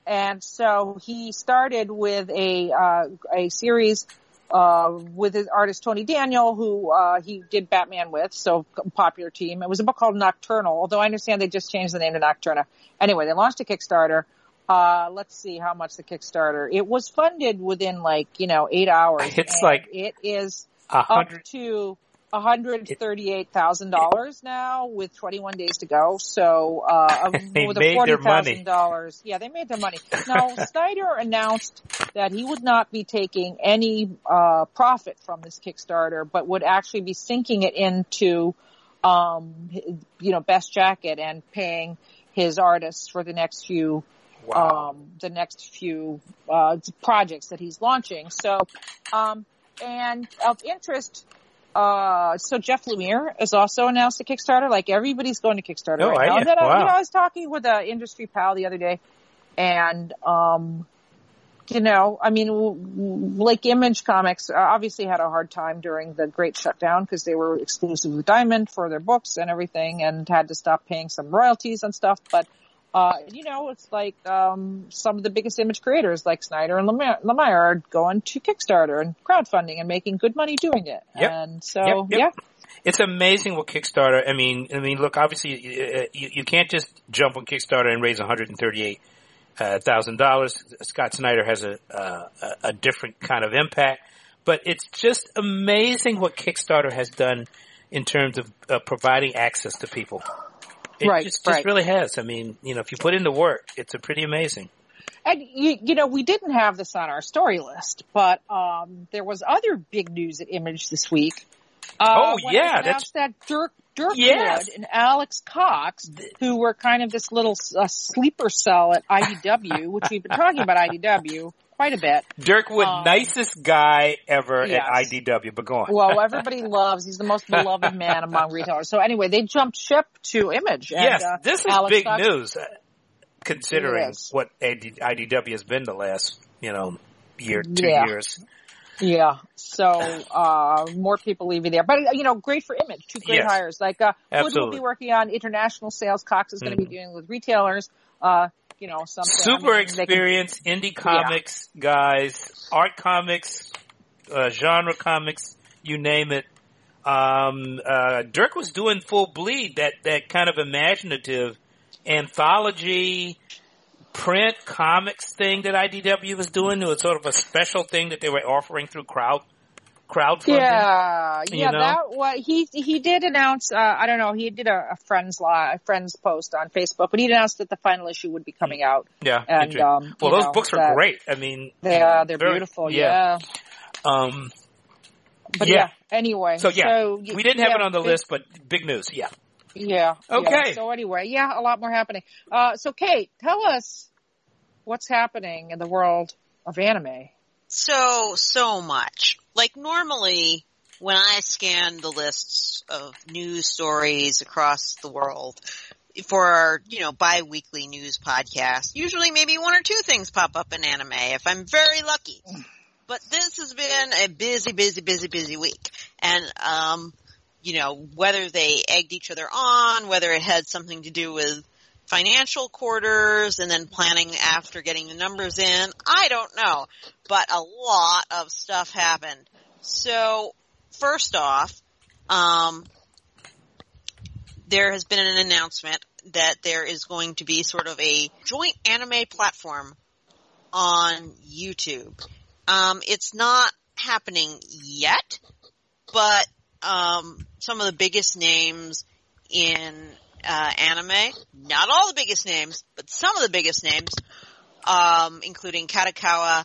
and so he started with a uh, a series Uh, with his artist Tony Daniel, who, uh, he did Batman with, so popular team. It was a book called Nocturnal, although I understand they just changed the name to Nocturna. Anyway, they launched a Kickstarter. Uh, let's see how much the Kickstarter, it was funded within like, you know, eight hours. It's like, it is up to one hundred thirty-eight thousand dollars now with twenty-one days to go. So, uh, with a forty thousand dollars. Yeah, they made their money. Now, Snyder announced that he would not be taking any, uh, profit from this Kickstarter, but would actually be sinking it into, um, you know, Best Jacket and paying his artists for the next few wow. um, the next few, uh, projects that he's launching. So, um, and of interest, Uh, so Jeff Lemire has also announced a Kickstarter. Like everybody's going to Kickstarter oh, right now. That, wow. You know, I was talking with an industry pal the other day, and um, you know, I mean, like Image Comics obviously had a hard time during the great shutdown because they were exclusive with Diamond for their books and everything, and had to stop paying some royalties and stuff. But uh, you know, it's like um, some of the biggest Image creators, like Snyder and Lemire, Lemire, are going to Kickstarter and crowdfunding and making good money doing it. Yep. And so, yep, yep. yeah, it's amazing what Kickstarter. I mean, I mean, look, obviously, uh, you, you can't just jump on Kickstarter and raise one hundred and thirty-eight thousand dollars. Scott Snyder has a, uh, a different kind of impact, but it's just amazing what Kickstarter has done in terms of uh, providing access to people. It right, just, right. just really has. I mean, you know, if you put in the work, it's a pretty amazing. And, you, you know, we didn't have this on our story list, but um, there was other big news at Image this week. Uh, oh, yeah. That's that Dirk, Dirk yes. Wood and Alex Cox, who were kind of this little uh, sleeper cell at I D W, which we've been talking about I D W quite a bit. Dirk Wood, um, nicest guy ever yes. at I D W, but go on. Well, everybody loves, he's the most beloved man among retailers. So anyway, they jumped ship to Image. And, yes, this uh, is Alex big Cox, news. Considering what I D W has been the last, you know, year, two yeah. years. Yeah. So, uh, more people leaving there. But, you know, great for Image. Two great yes. hires. Like, uh, Wood will be working on international sales. Cox is going to mm. be dealing with retailers. Uh, you know, something. Super I mean, experienced can, indie comics yeah. guys, art comics, uh, genre comics, you name it. Um, uh, Dirk was doing Full Bleed, that, that kind of imaginative anthology print comics thing that I D W was doing. It was sort of a special thing that they were offering through crowd crowdfunding. Yeah, yeah. You know? That was, he he did announce. Uh, I don't know. He did a, a friends live, a friends post on Facebook, but he announced that the final issue would be coming out. Yeah, and um, well, those know, books are great. I mean, they are. They're very, beautiful. Yeah. yeah. Um. But yeah. yeah. Anyway. So yeah, so, we didn't have yeah, it on the big, list, but big news. Yeah. Yeah. Okay. Yeah. So anyway, yeah, a lot more happening. Uh, so Kate, tell us what's happening in the world of anime. So, so much. Like normally when I scan the lists of news stories across the world for our, you know, bi-weekly news podcast, usually maybe one or two things pop up in anime if I'm very lucky. But this has been a busy, busy, busy, busy week. And, um, you know, whether they egged each other on, whether it had something to do with financial quarters and then planning after getting the numbers in, I don't know. But a lot of stuff happened. So, first off, um, there has been an announcement that there is going to be sort of a joint anime platform on YouTube. Um, it's not happening yet, but Um, some of the biggest names in uh, anime, not all the biggest names, but some of the biggest names, um, including Katakawa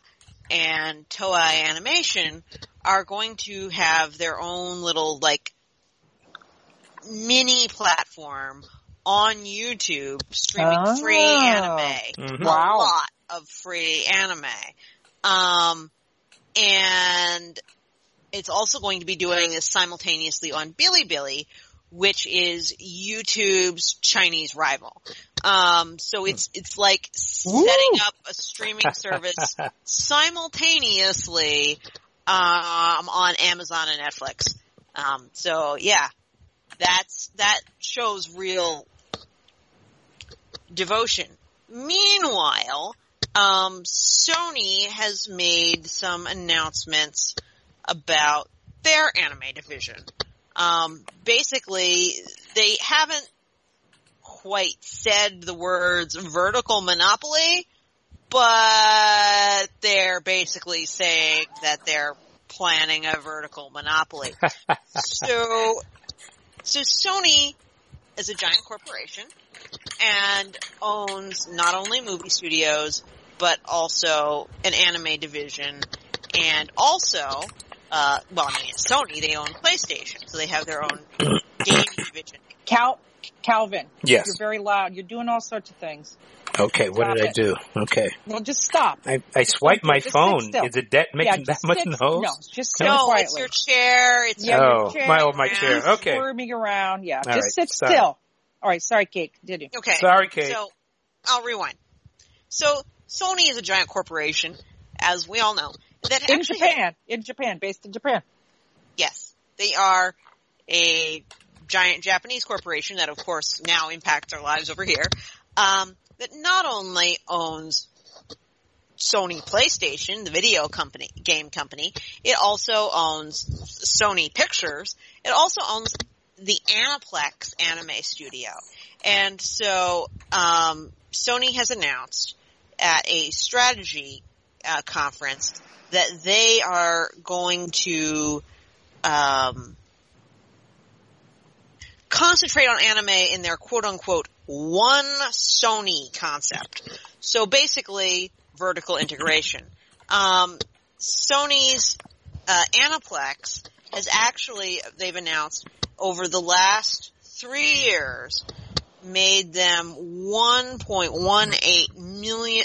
and Toei Animation, are going to have their own little, like, mini platform on YouTube streaming oh. free anime. Mm-hmm. Wow. A lot of free anime. Um, and it's also going to be doing this simultaneously on Bilibili, which is YouTube's Chinese rival. Um, so it's it's like setting Ooh. up a streaming service simultaneously um, on Amazon and Netflix. Um, so yeah, that's that shows real devotion. Meanwhile, um, Sony has made some announcements about their anime division. Um, basically, they haven't quite said the words vertical monopoly, but they're basically saying that they're planning a vertical monopoly. so, so Sony is a giant corporation and owns not only movie studios, but also an anime division, and also Uh, well, I mean, it's Sony. They own PlayStation, so they have their own gaming division. Cal- Calvin, yes. You're very loud. You're doing all sorts of things. Okay, stop what did it. I do? Okay. Well, just stop. I, I swiped my just phone. Is it that making yeah, that much sit, noise? No, just sit no, quietly. No, it's your chair. It's yeah, oh, your chair. My, oh, my chair. It's okay. Squirming around. Yeah, all just right, sit sorry. still. All right, sorry, Kate. Did you? Okay. Sorry, Kate. So, I'll rewind. So, Sony is a giant corporation, as we all know. That in Japan, has, in Japan, based in Japan. Yes. They are a giant Japanese corporation that, of course, now impacts our lives over here, um, that not only owns Sony PlayStation, the video company, game company, it also owns Sony Pictures. It also owns the Aniplex anime studio. And so um, Sony has announced at a strategy uh, conference that they are going to um, concentrate on anime in their quote-unquote one Sony concept. So basically, vertical integration. Um, Sony's uh, Aniplex has actually, they've announced, over the last three years, made them one point one eight million,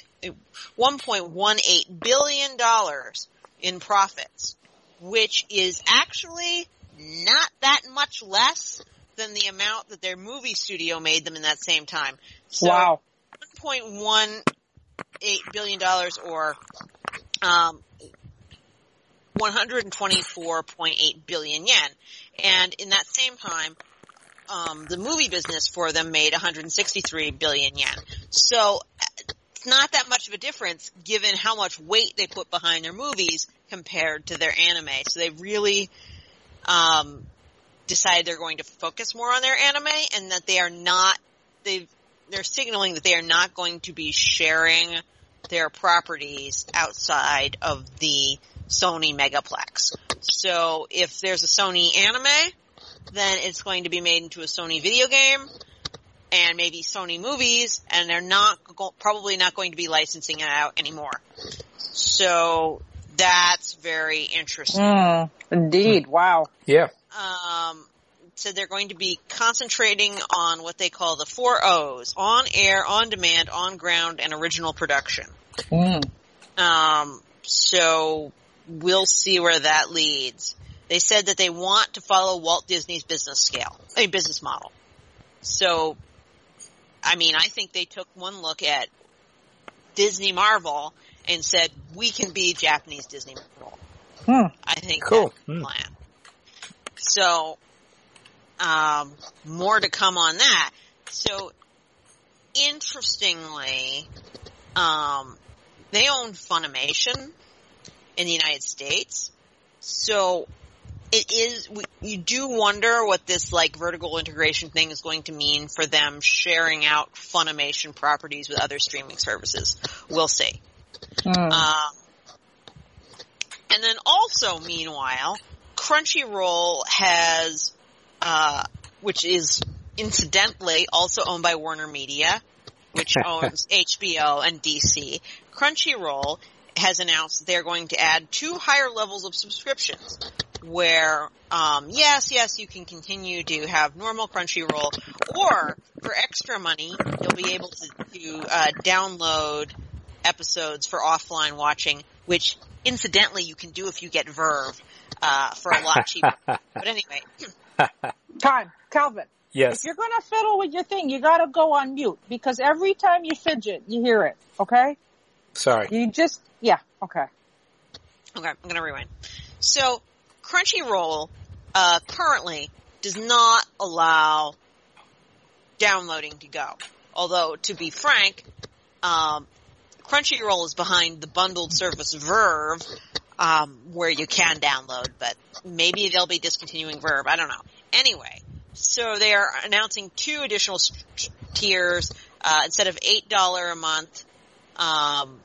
one point one eight billion dollars in profits, which is actually not that much less than the amount that their movie studio made them in that same time. So wow. one point one eight billion dollars or um, one hundred twenty-four point eight billion yen. And in that same time, um, the movie business for them made one hundred sixty-three billion yen. So it's not that much of a difference given how much weight they put behind their movies compared to their anime. So they really um, decided they're going to focus more on their anime and that they are not they they're signaling that they are not going to be sharing their properties outside of the Sony Megaplex. So if there's a Sony anime, then it's going to be made into a Sony video game and maybe Sony movies, and they're not go- probably not going to be licensing it out anymore. So that's very interesting. Mm, indeed. Wow. Yeah. Um, so they're going to be concentrating on what they call the four O's: on air, on demand, on ground, and original production. Mm. Um, so we'll see where that leads. They said that they want to follow Walt Disney's business scale, a business model. So, I mean, I think they took one look at Disney Marvel and said, we can be Japanese Disney Marvel. Hmm. I think cool. that's the plan. Hmm. So, um, more to come on that. So, interestingly, um, they own Funimation in the United States. So, it is, you do wonder what this, like, vertical integration thing is going to mean for them sharing out Funimation properties with other streaming services. We'll see. Mm. Uh, and then also, meanwhile, Crunchyroll has, uh, which is incidentally also owned by Warner Media, which owns H B O and D C. Crunchyroll has announced they're going to add two higher levels of subscriptions, where, um, yes, yes, you can continue to have normal Crunchyroll, or for extra money, you'll be able to, to uh, download episodes for offline watching, which, incidentally, you can do if you get Verve uh, for a lot cheaper. But anyway. Time. Calvin. Yes. If you're going to fiddle with your thing, you got to go on mute, because every time you fidget, you hear it, okay? Sorry. You just, yeah, okay. Okay, I'm going to rewind. So, Crunchyroll uh, currently does not allow downloading to go. Although, to be frank, um, Crunchyroll is behind the bundled service Verve, um, where you can download, but maybe they'll be discontinuing Verve. I don't know. Anyway, so they are announcing two additional st- tiers uh, instead of eight dollars a month, um,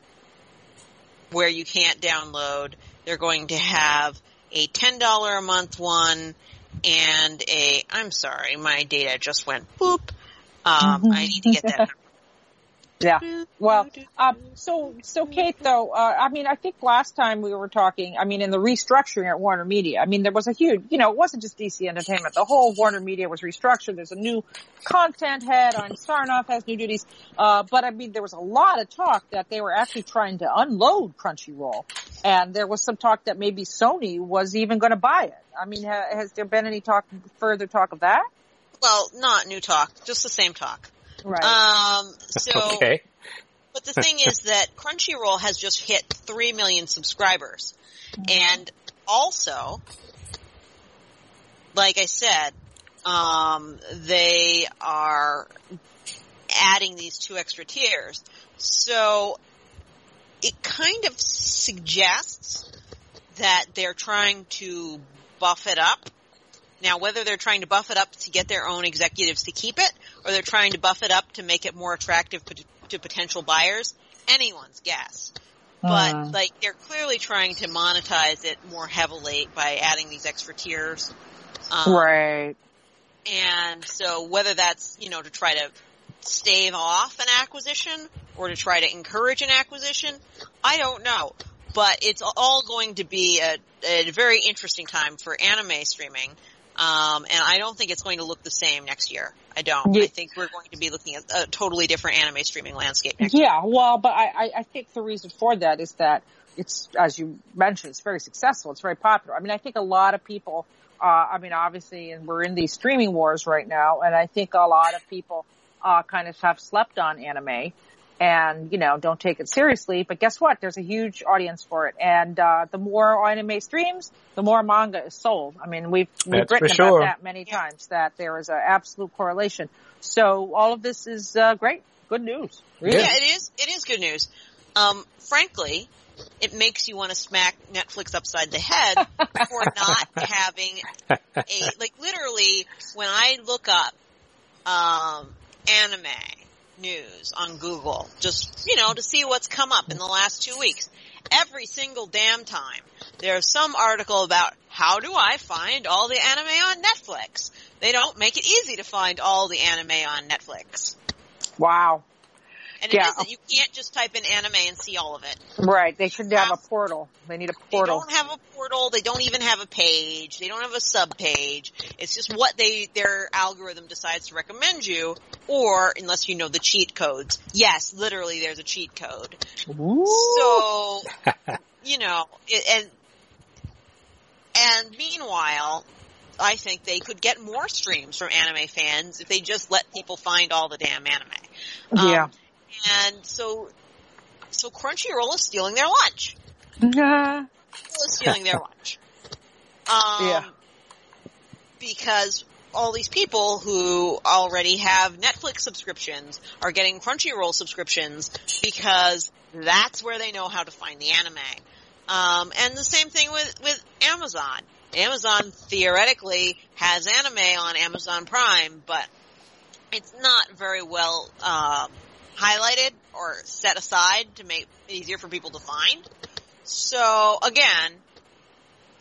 where you can't download. They're going to have a ten dollars a month one, and a, I'm sorry, my data just went boop. Um, I need to get that. Yeah. Well, um, so, so Kate, though, uh, I mean, I think last time we were talking, I mean, in the restructuring at Warner Media, I mean, there was a huge, you know, it wasn't just D C Entertainment. The whole Warner Media was restructured. There's a new content head on Sarnoff, has new duties. Uh, but I mean, there was a lot of talk that they were actually trying to unload Crunchyroll. And there was some talk that maybe Sony was even going to buy it. I mean, ha- has there been any talk, further talk of that? Well, not new talk, just the same talk. Right. Um, so, okay. But the thing is that Crunchyroll has just hit three million subscribers. Mm-hmm. And also, like I said, um, they are adding these two extra tiers. So, it kind of suggests that they're trying to buff it up. Now, whether they're trying to buff it up to get their own executives to keep it, or they're trying to buff it up to make it more attractive p- to potential buyers, anyone's guess. But, uh. like, they're clearly trying to monetize it more heavily by adding these extra tiers. Um, right. And so whether that's, you know, to try to stave off an acquisition or to try to encourage an acquisition. I don't know. But it's all going to be a, a very interesting time for anime streaming. Um, and I don't think it's going to look the same next year. I don't. Yeah. I think we're going to be looking at a totally different anime streaming landscape next year. Yeah, well, but I, I think the reason for that is that it's, as you mentioned, it's very successful. It's very popular. I mean, I think a lot of people, uh, I mean, obviously, and we're in these streaming wars right now, and I think a lot of people uh, kind of have slept on anime and, you know, don't take it seriously. But guess what? There's a huge audience for it. And uh, the more anime streams, the more manga is sold. I mean, we've, we've written about sure. that many yeah. times, that there is an absolute correlation. So all of this is uh, great. Good news. Really. Yeah, it is. It is good news. Um, frankly, it makes you want to smack Netflix upside the head for not having a, like, literally when I look up um, anime news on Google, just, you know, to see what's come up in the last two weeks. Every single damn time, there's some article about how do I find all the anime on Netflix? They don't make it easy to find all the anime on Netflix. Wow. And it yeah. isn't. You can't just type in anime and see all of it. Right. They should have um, a portal. They need a portal. They don't have a portal. They don't even have a page. They don't have a sub-page. It's just what they their algorithm decides to recommend you, or unless you know the cheat codes. Yes, literally there's a cheat code. Ooh. So, you know, it, and and meanwhile, I think they could get more streams from anime fans if they just let people find all the damn anime. Um, yeah. And so, so Crunchyroll is stealing their lunch. Nah. Crunchyroll is stealing their lunch. Um, yeah. Because all these people who already have Netflix subscriptions are getting Crunchyroll subscriptions because that's where they know how to find the anime. Um, and the same thing with, with Amazon. Amazon theoretically has anime on Amazon Prime, but it's not very well, um, highlighted or set aside to make it easier for people to find. So, again,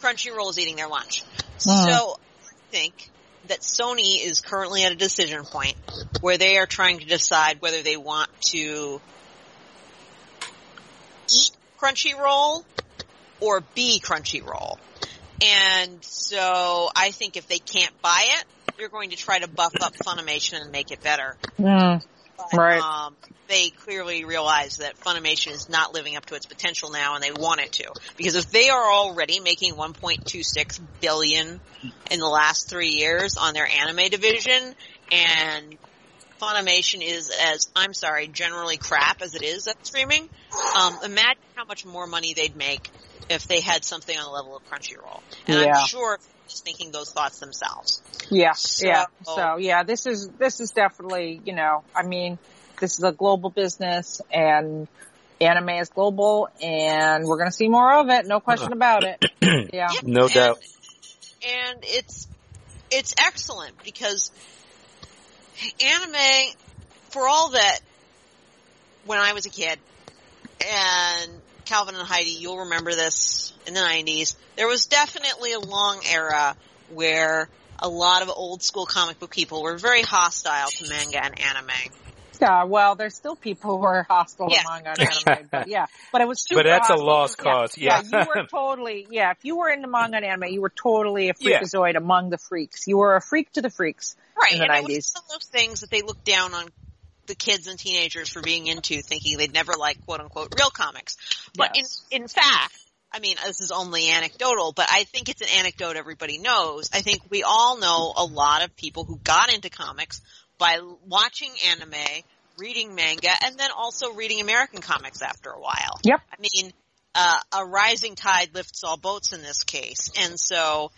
Crunchyroll is eating their lunch. Mm. So, I think that Sony is currently at a decision point where they are trying to decide whether they want to eat Crunchyroll or be Crunchyroll. And so, I think if they can't buy it, they're going to try to buff up Funimation and make it better. Mm. But, right. Um, they clearly realize that Funimation is not living up to its potential now, and they want it to. Because if they are already making one point two six billion dollars in the last three years on their anime division, and Funimation is as, I'm sorry, generally crap as it is at streaming, um, imagine how much more money they'd make if they had something on the level of Crunchyroll. And yeah. I'm sure is thinking those thoughts themselves. Yeah, so, yeah. So, yeah, this is this is definitely, you know, I mean, this is a global business, and anime is global, and we're going to see more of it, no question about it. Yeah. yeah no and, doubt. And it's it's excellent, because anime, for all that, when I was a kid, and Calvin and Heidi, you'll remember this in the nineties. There was definitely a long era where a lot of old school comic book people were very hostile to manga and anime. Yeah, well, there's still people who are hostile yeah. to manga and anime, but yeah, but it was super But that's hostile. a lost yeah. cause. Yeah. yeah, you were totally. Yeah, if you were into manga and anime, you were totally a freakazoid yeah. among the freaks. You were a freak to the freaks right. in the and nineties. Right, and it was some of those things that they looked down on the kids and teenagers for being into, thinking they'd never like quote unquote real comics. But yes. in in fact, I mean, this is only anecdotal, but I think it's an anecdote everybody knows. I think we all know a lot of people who got into comics by watching anime, reading manga, and then also reading American comics after a while. Yep. I mean, uh, a rising tide lifts all boats in this case. And so,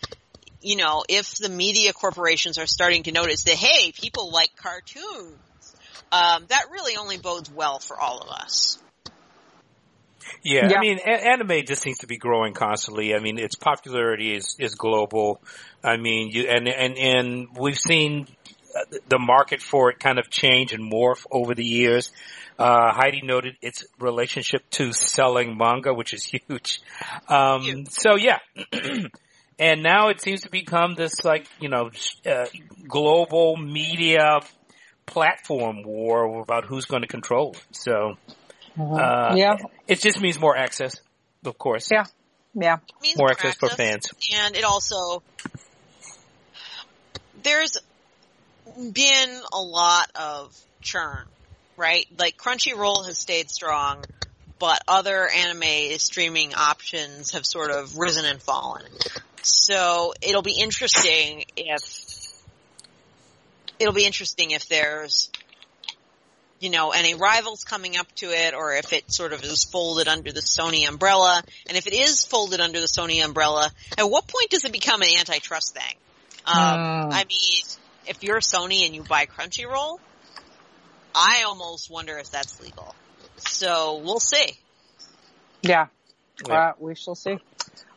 you know, if the media corporations are starting to notice that, hey, people like cartoons, Um, that really only bodes well for all of us. Yeah, yeah. I mean, a- anime just seems to be growing constantly. I mean, its popularity is, is global. I mean, you and and and we've seen the market for it kind of change and morph over the years. Uh, Heidi noted its relationship to selling manga, which is huge. Um, huge. So, yeah. And now it seems to become this, like, you know, uh, global media platform war about who's going to control it. So, uh, yeah, it just means more access, of course. Yeah, yeah, it means more access for fans, and it also there's been a lot of churn, right? Like Crunchyroll has stayed strong, but other anime streaming options have sort of risen and fallen. So it'll be interesting if it'll be interesting if there's, you know, any rivals coming up to it, or if it sort of is folded under the Sony umbrella. And if it is folded under the Sony umbrella, at what point does it become an antitrust thing? Um, uh. I mean, if you're Sony and you buy Crunchyroll, I almost wonder if that's legal. So we'll see. Yeah, yeah. Uh, we shall see.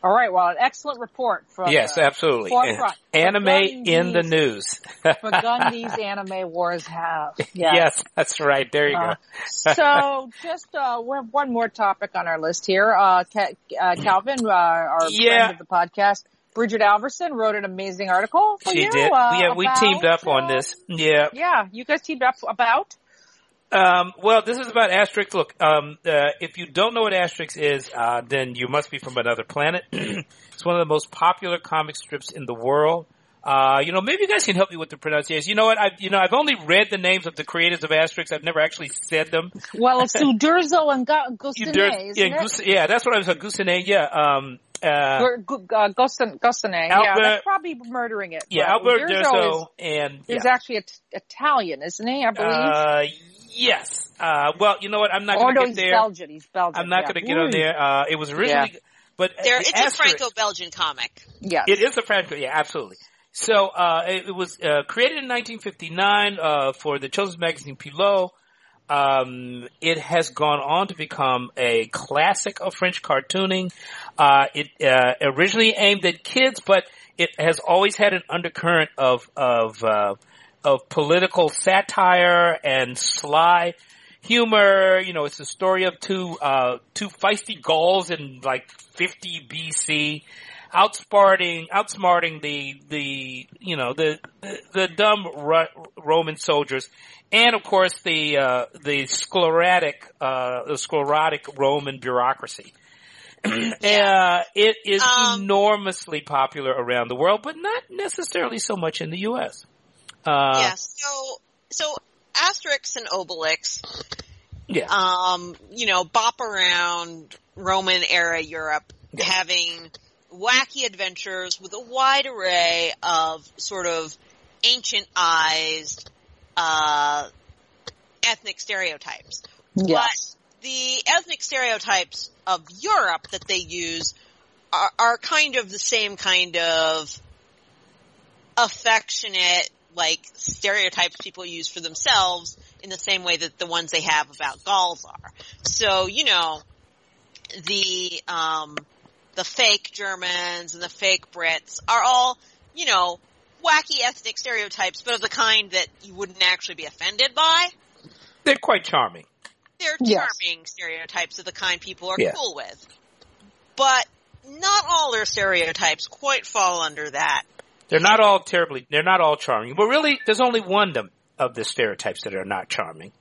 All right. Well, an excellent report from yes, uh, absolutely. Forefront. Anime begun in these, the news. Begun these anime wars have. Yes, yes that's right. There you uh, go. So, just uh, we have one more topic on our list here. Uh, uh, Calvin, uh, our yeah. friend of the podcast, Bridget Alverson, wrote an amazing article for she you. She did. Uh, yeah, we about, teamed up on uh, this. Yeah. Yeah, you guys teamed up about. Um, well, this is about Asterix. Look, um, uh, if you don't know what Asterix is, uh, then you must be from another planet. It's one of the most popular comic strips in the world. Uh, you know, maybe you guys can help me with the pronunciation. You know what? I've, you know, I've only read the names of the creators of Asterix. I've never actually said them. Well, it's Uderzo and Ga- Goustinet, isn't yeah, it? Yeah, that's what I was saying. Goustinet, yeah. Um, uh, G- G- uh Goustinet, Goustinet. Albert, yeah, that's probably murdering it. Yeah, Albert Uderzo and, yeah. He's actually a t- Italian, isn't he? I believe. Uh, Yes. Uh, well, you know what? I'm not going to no, get there. He's Belgian. He's Belgian. I'm not yeah. going to get Ooh. on there. Uh, it was originally, yeah. but there, it's Asterix, a Franco-Belgian comic. Yes. It is a Franco. Yeah, absolutely. So, uh, it, it was, uh, created in nineteen fifty-nine, uh, for the children's magazine Pilot. Um, it has gone on to become a classic of French cartooning. Uh, it, uh, originally aimed at kids, but it has always had an undercurrent of, of, uh, of political satire and sly humor. You know, it's the story of two, uh, two feisty Gauls in like fifty B C outsmarting, outsmarting the, the, you know, the, the, the dumb Ro- Roman soldiers. And of course the, uh, the sclerotic, uh, the sclerotic Roman bureaucracy. uh, it is um, enormously popular around the world, but not necessarily so much in the U S Uh, yeah, so, so Asterix and Obelix, yeah. um, you know, bop around Roman era Europe, yeah. having wacky adventures with a wide array of sort of ancientized, uh, ethnic stereotypes. Yes. But the ethnic stereotypes of Europe that they use are, are kind of the same kind of affectionate, like stereotypes people use for themselves in the same way that the ones they have about Gauls are. So, you know, the, um, the fake Germans and the fake Brits are all, you know, wacky ethnic stereotypes, but of the kind that you wouldn't actually be offended by. They're quite charming. They're yes. charming stereotypes of the kind people are yeah. cool with. But not all their stereotypes quite fall under that. They're not all terribly, they're not all charming. But really, there's only one of the stereotypes that are not charming.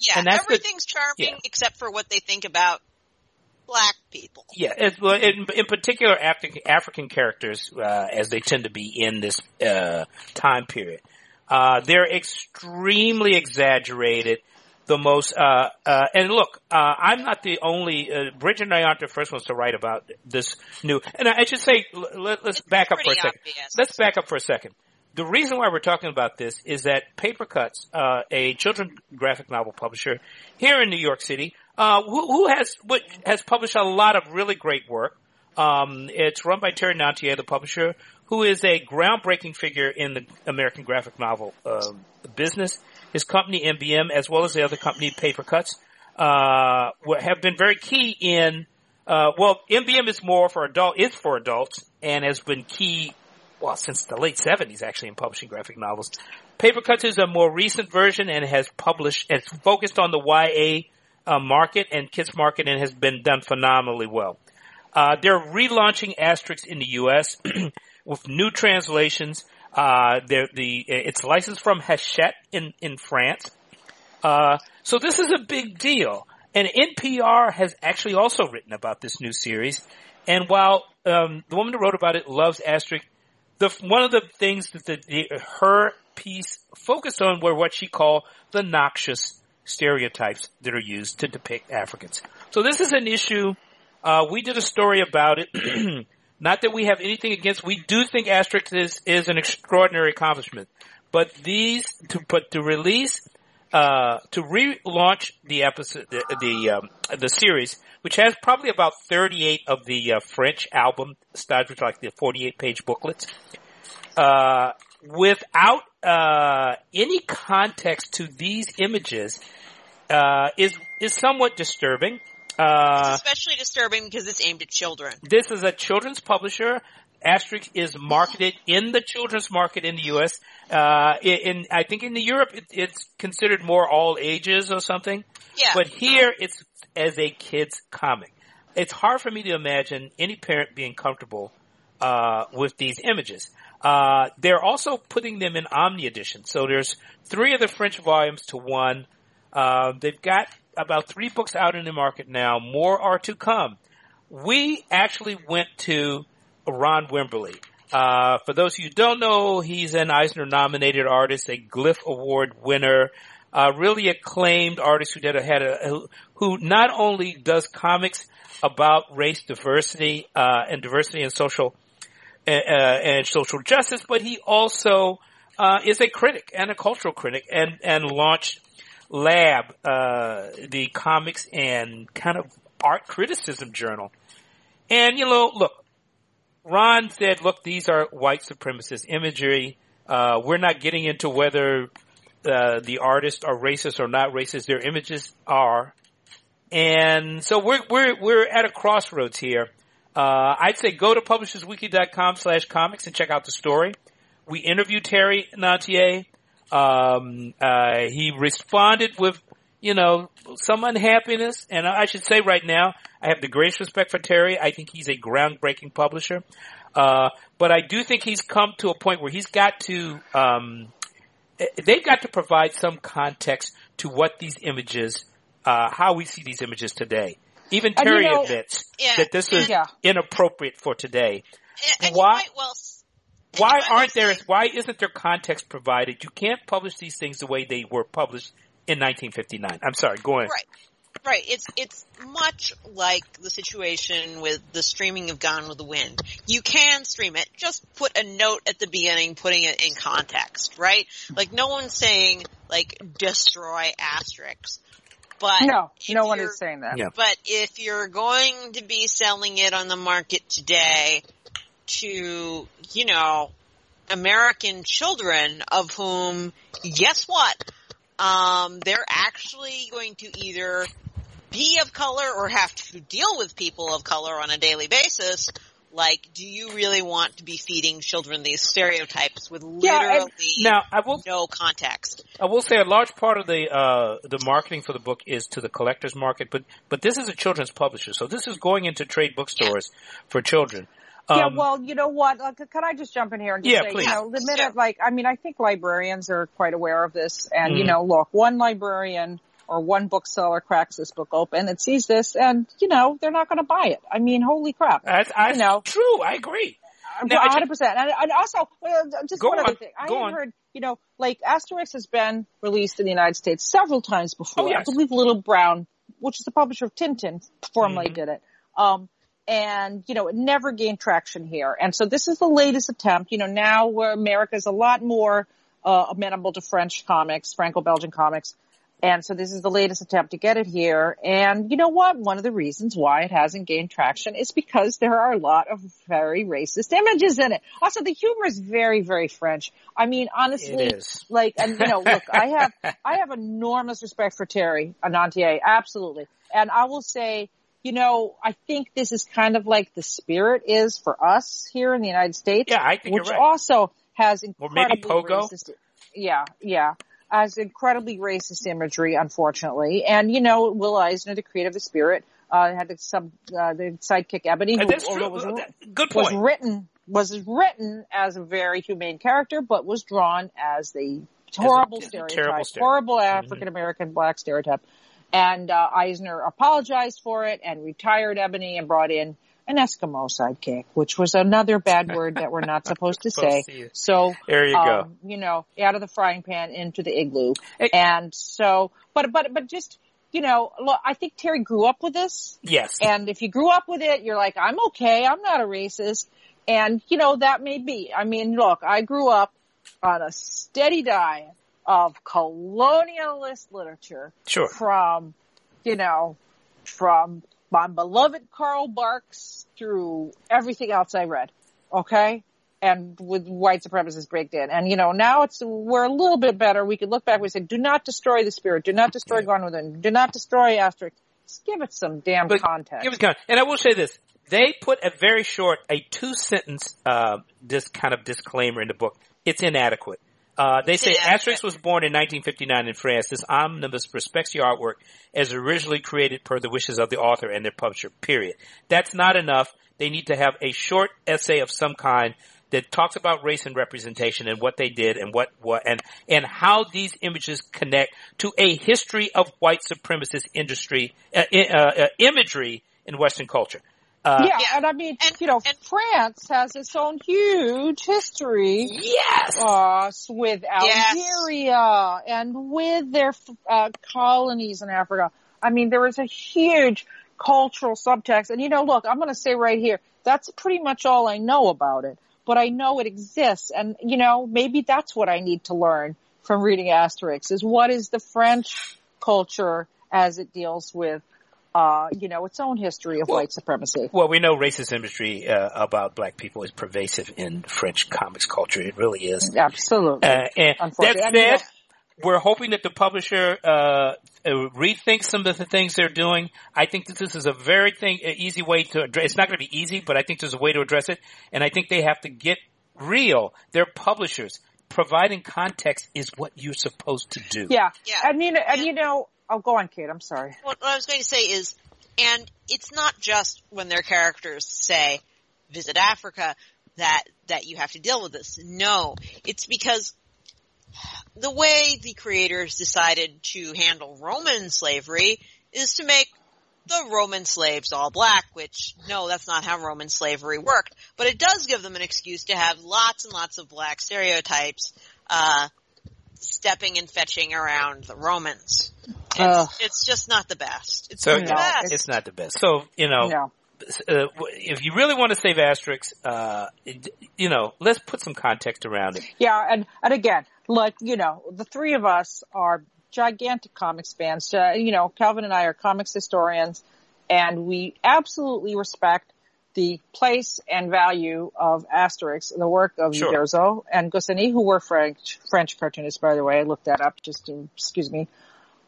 Yeah, and that's everything's the, charming yeah. except for what they think about black people. Yeah, it, in, in particular African, African characters, uh, as they tend to be in this uh, time period. Uh, they're extremely exaggerated. The most, uh, uh, and look, uh, I'm not the only, uh, Bridget and I aren't the first ones to write about this new, and I, I should say, let, let's it's back up for a second. Obvious. Let's back up for a second. The reason why we're talking about this is that Paper Cuts, uh, a children's graphic novel publisher here in New York City, uh, who, who has, what, has published a lot of really great work. Um, it's run by Terry Nantier, the publisher, who is a groundbreaking figure in the American graphic novel, uh, business. His company, M B M, as well as the other company, Paper Cuts, uh, have been very key in, uh, well, M B M is more for adult, is for adults, and has been key, well, since the late seventies, actually, in publishing graphic novels. Paper Cuts is a more recent version and has published, has focused on the Y A uh, market and kids market and has been done phenomenally well. Uh, they're relaunching Asterix in the U S with new translations. Uh, the, the, it's licensed from Hachette in, in France. Uh, so this is a big deal. And N P R has actually also written about this new series. And while, um, the woman who wrote about it loves Asterisk, the, one of the things that the, the, her piece focused on were what she called the noxious stereotypes that are used to depict Africans. So this is an issue, uh, we did a story about it. Not that we have anything against, we do think Asterix is, is an extraordinary accomplishment. But these, to, but to release, uh, to relaunch the episode, the, the, um, the series, which has probably about thirty-eight of the, uh, French album styles, which are like the forty-eight page booklets, uh, without, uh, any context to these images, uh, is, is somewhat disturbing. Uh, it's especially disturbing because it's aimed at children. This is a children's publisher. Asterix is marketed in the children's market in the U S Uh, in, in I think in the Europe it, it's considered more all ages or something. Yeah. But here it's as a kid's comic. It's hard for me to imagine any parent being comfortable uh, with these images. Uh, they're also putting them in Omni edition. So there's three of the French volumes to one. Uh, they've got about three books out in the market now. More are to come. We actually went to Ron Wimberly. Uh, for those of you who don't know, he's an Eisner-nominated artist, a Glyph Award winner, uh, really acclaimed artist who did a, had a, who not only does comics about race diversity, uh, and diversity and social, uh, and social justice, but he also, uh, is a critic and a cultural critic and, and launched Lab, uh, the comics and kind of art criticism journal. And, you know, look, Ron said, look, these are white supremacist imagery. Uh, we're not getting into whether, uh, the artists are racist or not racist. Their images are. And so we're, we're, we're at a crossroads here. Uh, I'd say go to publishers weekly dot com slash comics and check out the story. We interviewed Terry Nantier. Um, uh, he responded with, you know, some unhappiness. And I should say right now, I have the greatest respect for Terry. I think he's a groundbreaking publisher. Uh, but I do think he's come to a point where he's got to, um, they've got to provide some context to what these images, uh, how we see these images today. Even Terry you know, admits yeah, that this is yeah. inappropriate for today. And, and Why? Why aren't there, why isn't there context provided? You can't publish these things the way they were published in nineteen fifty-nine. I'm sorry, go ahead. Right. Right. It's, it's much like the situation with the streaming of Gone with the Wind. You can stream it. Just put a note at the beginning putting it in context, right? Like no one's saying like destroy Asterix. But no, no one is saying that. Yeah. But if you're going to be selling it on the market today, to, you know, American children of whom, guess what? Um, they're actually going to either be of color or have to deal with people of color on a daily basis. Like, do you really want to be feeding children these stereotypes with literally yeah, now, I will, no context? I will say a large part of the uh, the marketing for the book is to the collector's market, but, but this is a children's publisher, so this is going into trade bookstores yeah. for children. Yeah, well, you know what? Like, can I just jump in here and just yeah, say, please. you know, the minute, like, I mean, I think librarians are quite aware of this. And, mm-hmm. you know, look, one librarian or one bookseller cracks this book open and sees this and, you know, they're not going to buy it. I mean, holy crap. That's, that's you know, true. I agree. Now, one hundred percent. And, and also, just one other on, thing. I had heard, you know, like, Asterix has been released in the United States several times before. Oh, yes. I believe Little Brown, which is the publisher of Tintin, formerly mm-hmm. did it. Um And, you know, it never gained traction here. And so this is the latest attempt. You know, now America's a lot more uh, amenable to French comics, Franco-Belgian comics. And so this is the latest attempt to get it here. And you know what? One of the reasons why it hasn't gained traction is because there are a lot of very racist images in it. Also, the humor is very, very French. I mean, honestly, like, and you know, look, I have, I have enormous respect for Terry Nantier. Absolutely. And I will say, you know, I think this is kind of like the spirit is for us here in the United States. Yeah, I think you're right. Which also has incredibly or maybe Pogo. racist. Yeah, yeah, has incredibly racist imagery, unfortunately. And you know, Will Eisner, the creator of the spirit, uh, had the sub uh, the sidekick Ebony, who, who was, that, good point. was written was written as a very humane character, but was drawn as the horrible as a, stereotype, terrible stereotype, horrible African-American mm-hmm. black stereotype. And uh, Eisner apologized for it and retired Ebony and brought in an Eskimo sidekick, which was another bad word that we're not supposed to say. To so, there you um, go. You know, out of the frying pan into the igloo. It, and so, but, but, but just, you know, look, I think Terry grew up with this. Yes. And if you grew up with it, you're like, I'm okay. I'm not a racist. And, you know, that may be. I mean, look, I grew up on a steady diet of colonialist literature. Sure. From, you know, from my beloved Karl Barks through everything else I read, okay? And with white supremacists baked in. And, you know, now it's we're a little bit better. We could look back and say, do not destroy the spirit. Do not destroy Gone with Wind. Do not destroy Asterix. Just give it some damn but context. Give it context. And I will say this. They put a very short, a two-sentence uh this kind of disclaimer in the book. It's inadequate. Uh, they say Asterix was born in nineteen fifty-nine in France. This omnibus respects the artwork as originally created per the wishes of the author and their publisher, period. That's not enough. They need to have a short essay of some kind that talks about race and representation and what they did and what, what and, and how these images connect to a history of white supremacist industry, uh, uh, uh, imagery in Western culture. Uh, yeah, yeah, and I mean, and, you know, and France has its own huge history. Yes, uh, with Algeria yes. and with their uh, colonies in Africa. I mean, there is a huge cultural subtext. And, you know, look, I'm going to say right here, that's pretty much all I know about it. But I know it exists. And, you know, maybe that's what I need to learn from reading Asterix is what is the French culture as it deals with Uh, you know, its own history of well, white supremacy. Well, we know racist imagery uh, about black people is pervasive in French comics culture. It really is. Absolutely. Uh, and Unfortunately. That said, I mean, we're hoping that the publisher uh rethinks some of the things they're doing. I think that this is a very thing, easy way to address. It's not going to be easy, but I think there's a way to address it. And I think they have to get real. They're publishers. Providing context is what you're supposed to do. Yeah. yeah. And, you know, and, you know, Oh, go on, Kate. I'm sorry. What I was going to say is, and it's not just when their characters say, visit Africa, that, that you have to deal with this. No. It's because the way the creators decided to handle Roman slavery is to make the Roman slaves all black, which, no, that's not how Roman slavery worked. But it does give them an excuse to have lots and lots of black stereotypes, uh, stepping and fetching around the Romans. It's, uh, it's just not the best. It's so, not the no, best. It's not the best. So, you know, no. uh, if you really want to save Asterix, uh, you know, let's put some context around it. Yeah, and, and again, like, you know, the three of us are gigantic comics fans. Uh, you know, Calvin and I are comics historians, and we absolutely respect the place and value of Asterix in the work of sure. Uderzo and Goscinny, who were French, French cartoonists, by the way. I looked that up just to, excuse me.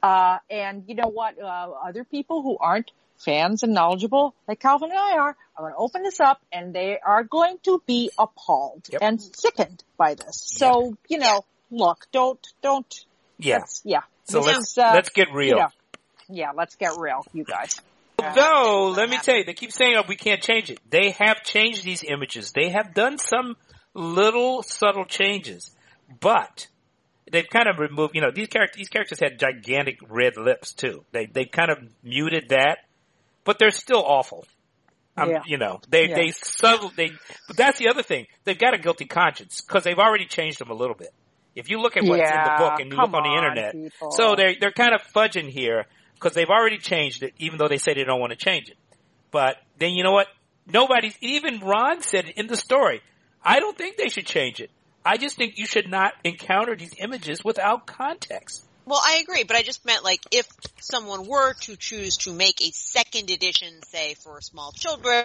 Uh, and you know what, uh, other people who aren't fans and knowledgeable, like Calvin and I are, I'm going to open this up and they are going to be appalled yep. and sickened by this. Yep. So, you know, look, don't, don't. Yeah. Yeah. So let's, is, uh, let's get real. You know, yeah, let's get real, you guys. Though, let me tell you, they keep saying oh, we can't change it. They have changed these images. They have done some little subtle changes, but they've kind of removed, you know, these characters, these characters had gigantic red lips too. They, they kind of muted that, but they're still awful. Um, yeah. You know, they, yeah. they subtle, they, but that's the other thing. They've got a guilty conscience because they've already changed them a little bit. If you look at what's yeah, in the book and you look on the internet, people. so they're, they're kind of fudging here. Because they've already changed it, even though they say they don't want to change it. But then you know what? Nobody's – even Ron said it in the story. I don't think they should change it. I just think you should not encounter these images without context. Well, I agree, but I just meant like if someone were to choose to make a second edition, say, for small children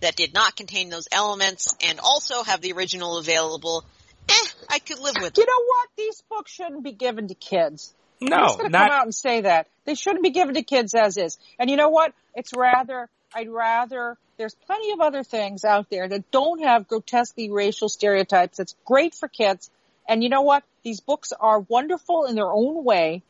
that did not contain those elements and also have the original available, eh, I could live with it. You know what? These books shouldn't be given to kids. No, I'm just going to come out and say that. They shouldn't be given to kids as is. And you know what? It's rather, I'd rather, there's plenty of other things out there that don't have grotesquely racial stereotypes. It's great for kids. And you know what? These books are wonderful in their own way,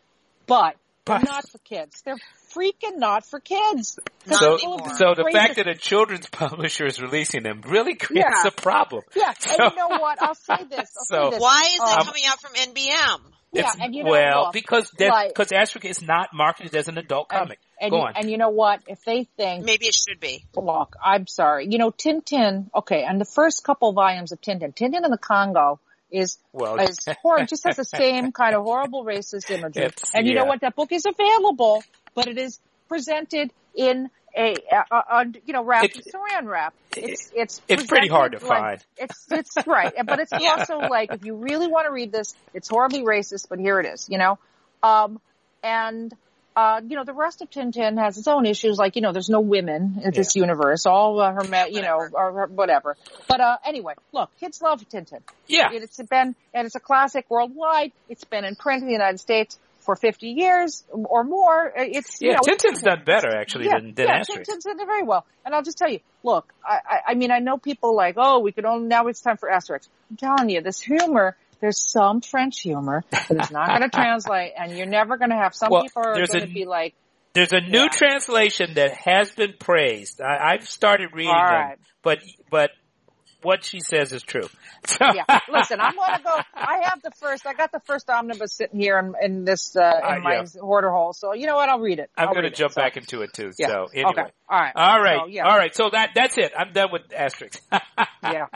but They're not for kids. They're freaking not for kids. So, so the fact that a children's publisher is releasing them really creates yeah. a problem. Yeah, so, and you know what? I'll say this. I'll so, say this. Why is um, it coming out from N B M? Yeah, and you know well, what? because because Asterisk is not marketed as an adult comic. And, and, Go you, on. and you know what? If they think maybe it should be block, I'm sorry. You know, Tintin. Okay, and the first couple volumes of Tintin, Tintin in the Congo. Is well, is horrible. Just has the same kind of horrible racist imagery. And you yeah. know what? That book is available, but it is presented in a, a, a you know wrapped in saran wrap. It's it's it's pretty hard to like, find. It's it's right, but it's yeah. also like if you really want to read this, it's horribly racist, but here it is. You know, um, and uh, you know the rest of Tintin has its own issues. Like you know, there's no women in yeah. this universe. All uh, her, ma- you know, or her, whatever. But uh, anyway, look, kids love Tintin. Yeah, it, it's been and it's a classic worldwide. It's been in print in the United States for fifty years or more. It's yeah, you know, Tintin's it's, done better actually yeah, than than yeah, Asterisk. Tintin's done very well. And I'll just tell you, look, I, I, I mean, I know people like, oh, we could only now it's time for Asterisk. I'm telling you, this humor. There's some French humor, but it's not going to translate, and you're never going to have some well, people are going to be like. There's a new yeah. translation that has been praised. I, I've started reading All right. them, but but what she says is true. So. Yeah, listen, I'm going to go. I have the first. I got the first omnibus sitting here in, in this uh, in uh, my yeah. hoarder hole. So you know what? I'll read it. I'm going to jump it, back so. into it too. Yeah. So anyway, okay. All right, all right, so, yeah. all right. So that that's it. I'm done with Asterisk. yeah.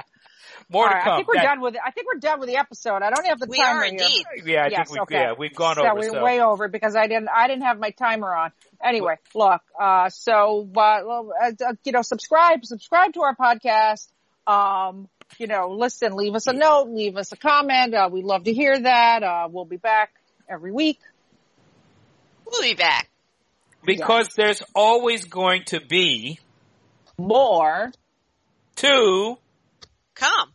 More right, to come. I think we're that, done with it. I think we're done with the episode. I don't have the we timer. We are indeed. Here. Yeah, I yes, think we, okay. yeah, we've gone so over. We're so we're way over because I didn't. I didn't have my timer on. Anyway, look. Uh, so, uh, you know, subscribe. Subscribe to our podcast. Um, you know, listen. Leave us a note. Leave us a comment. Uh, we'd love to hear that. Uh, we'll be back every week. We'll be back because yeah. there's always going to be more to come.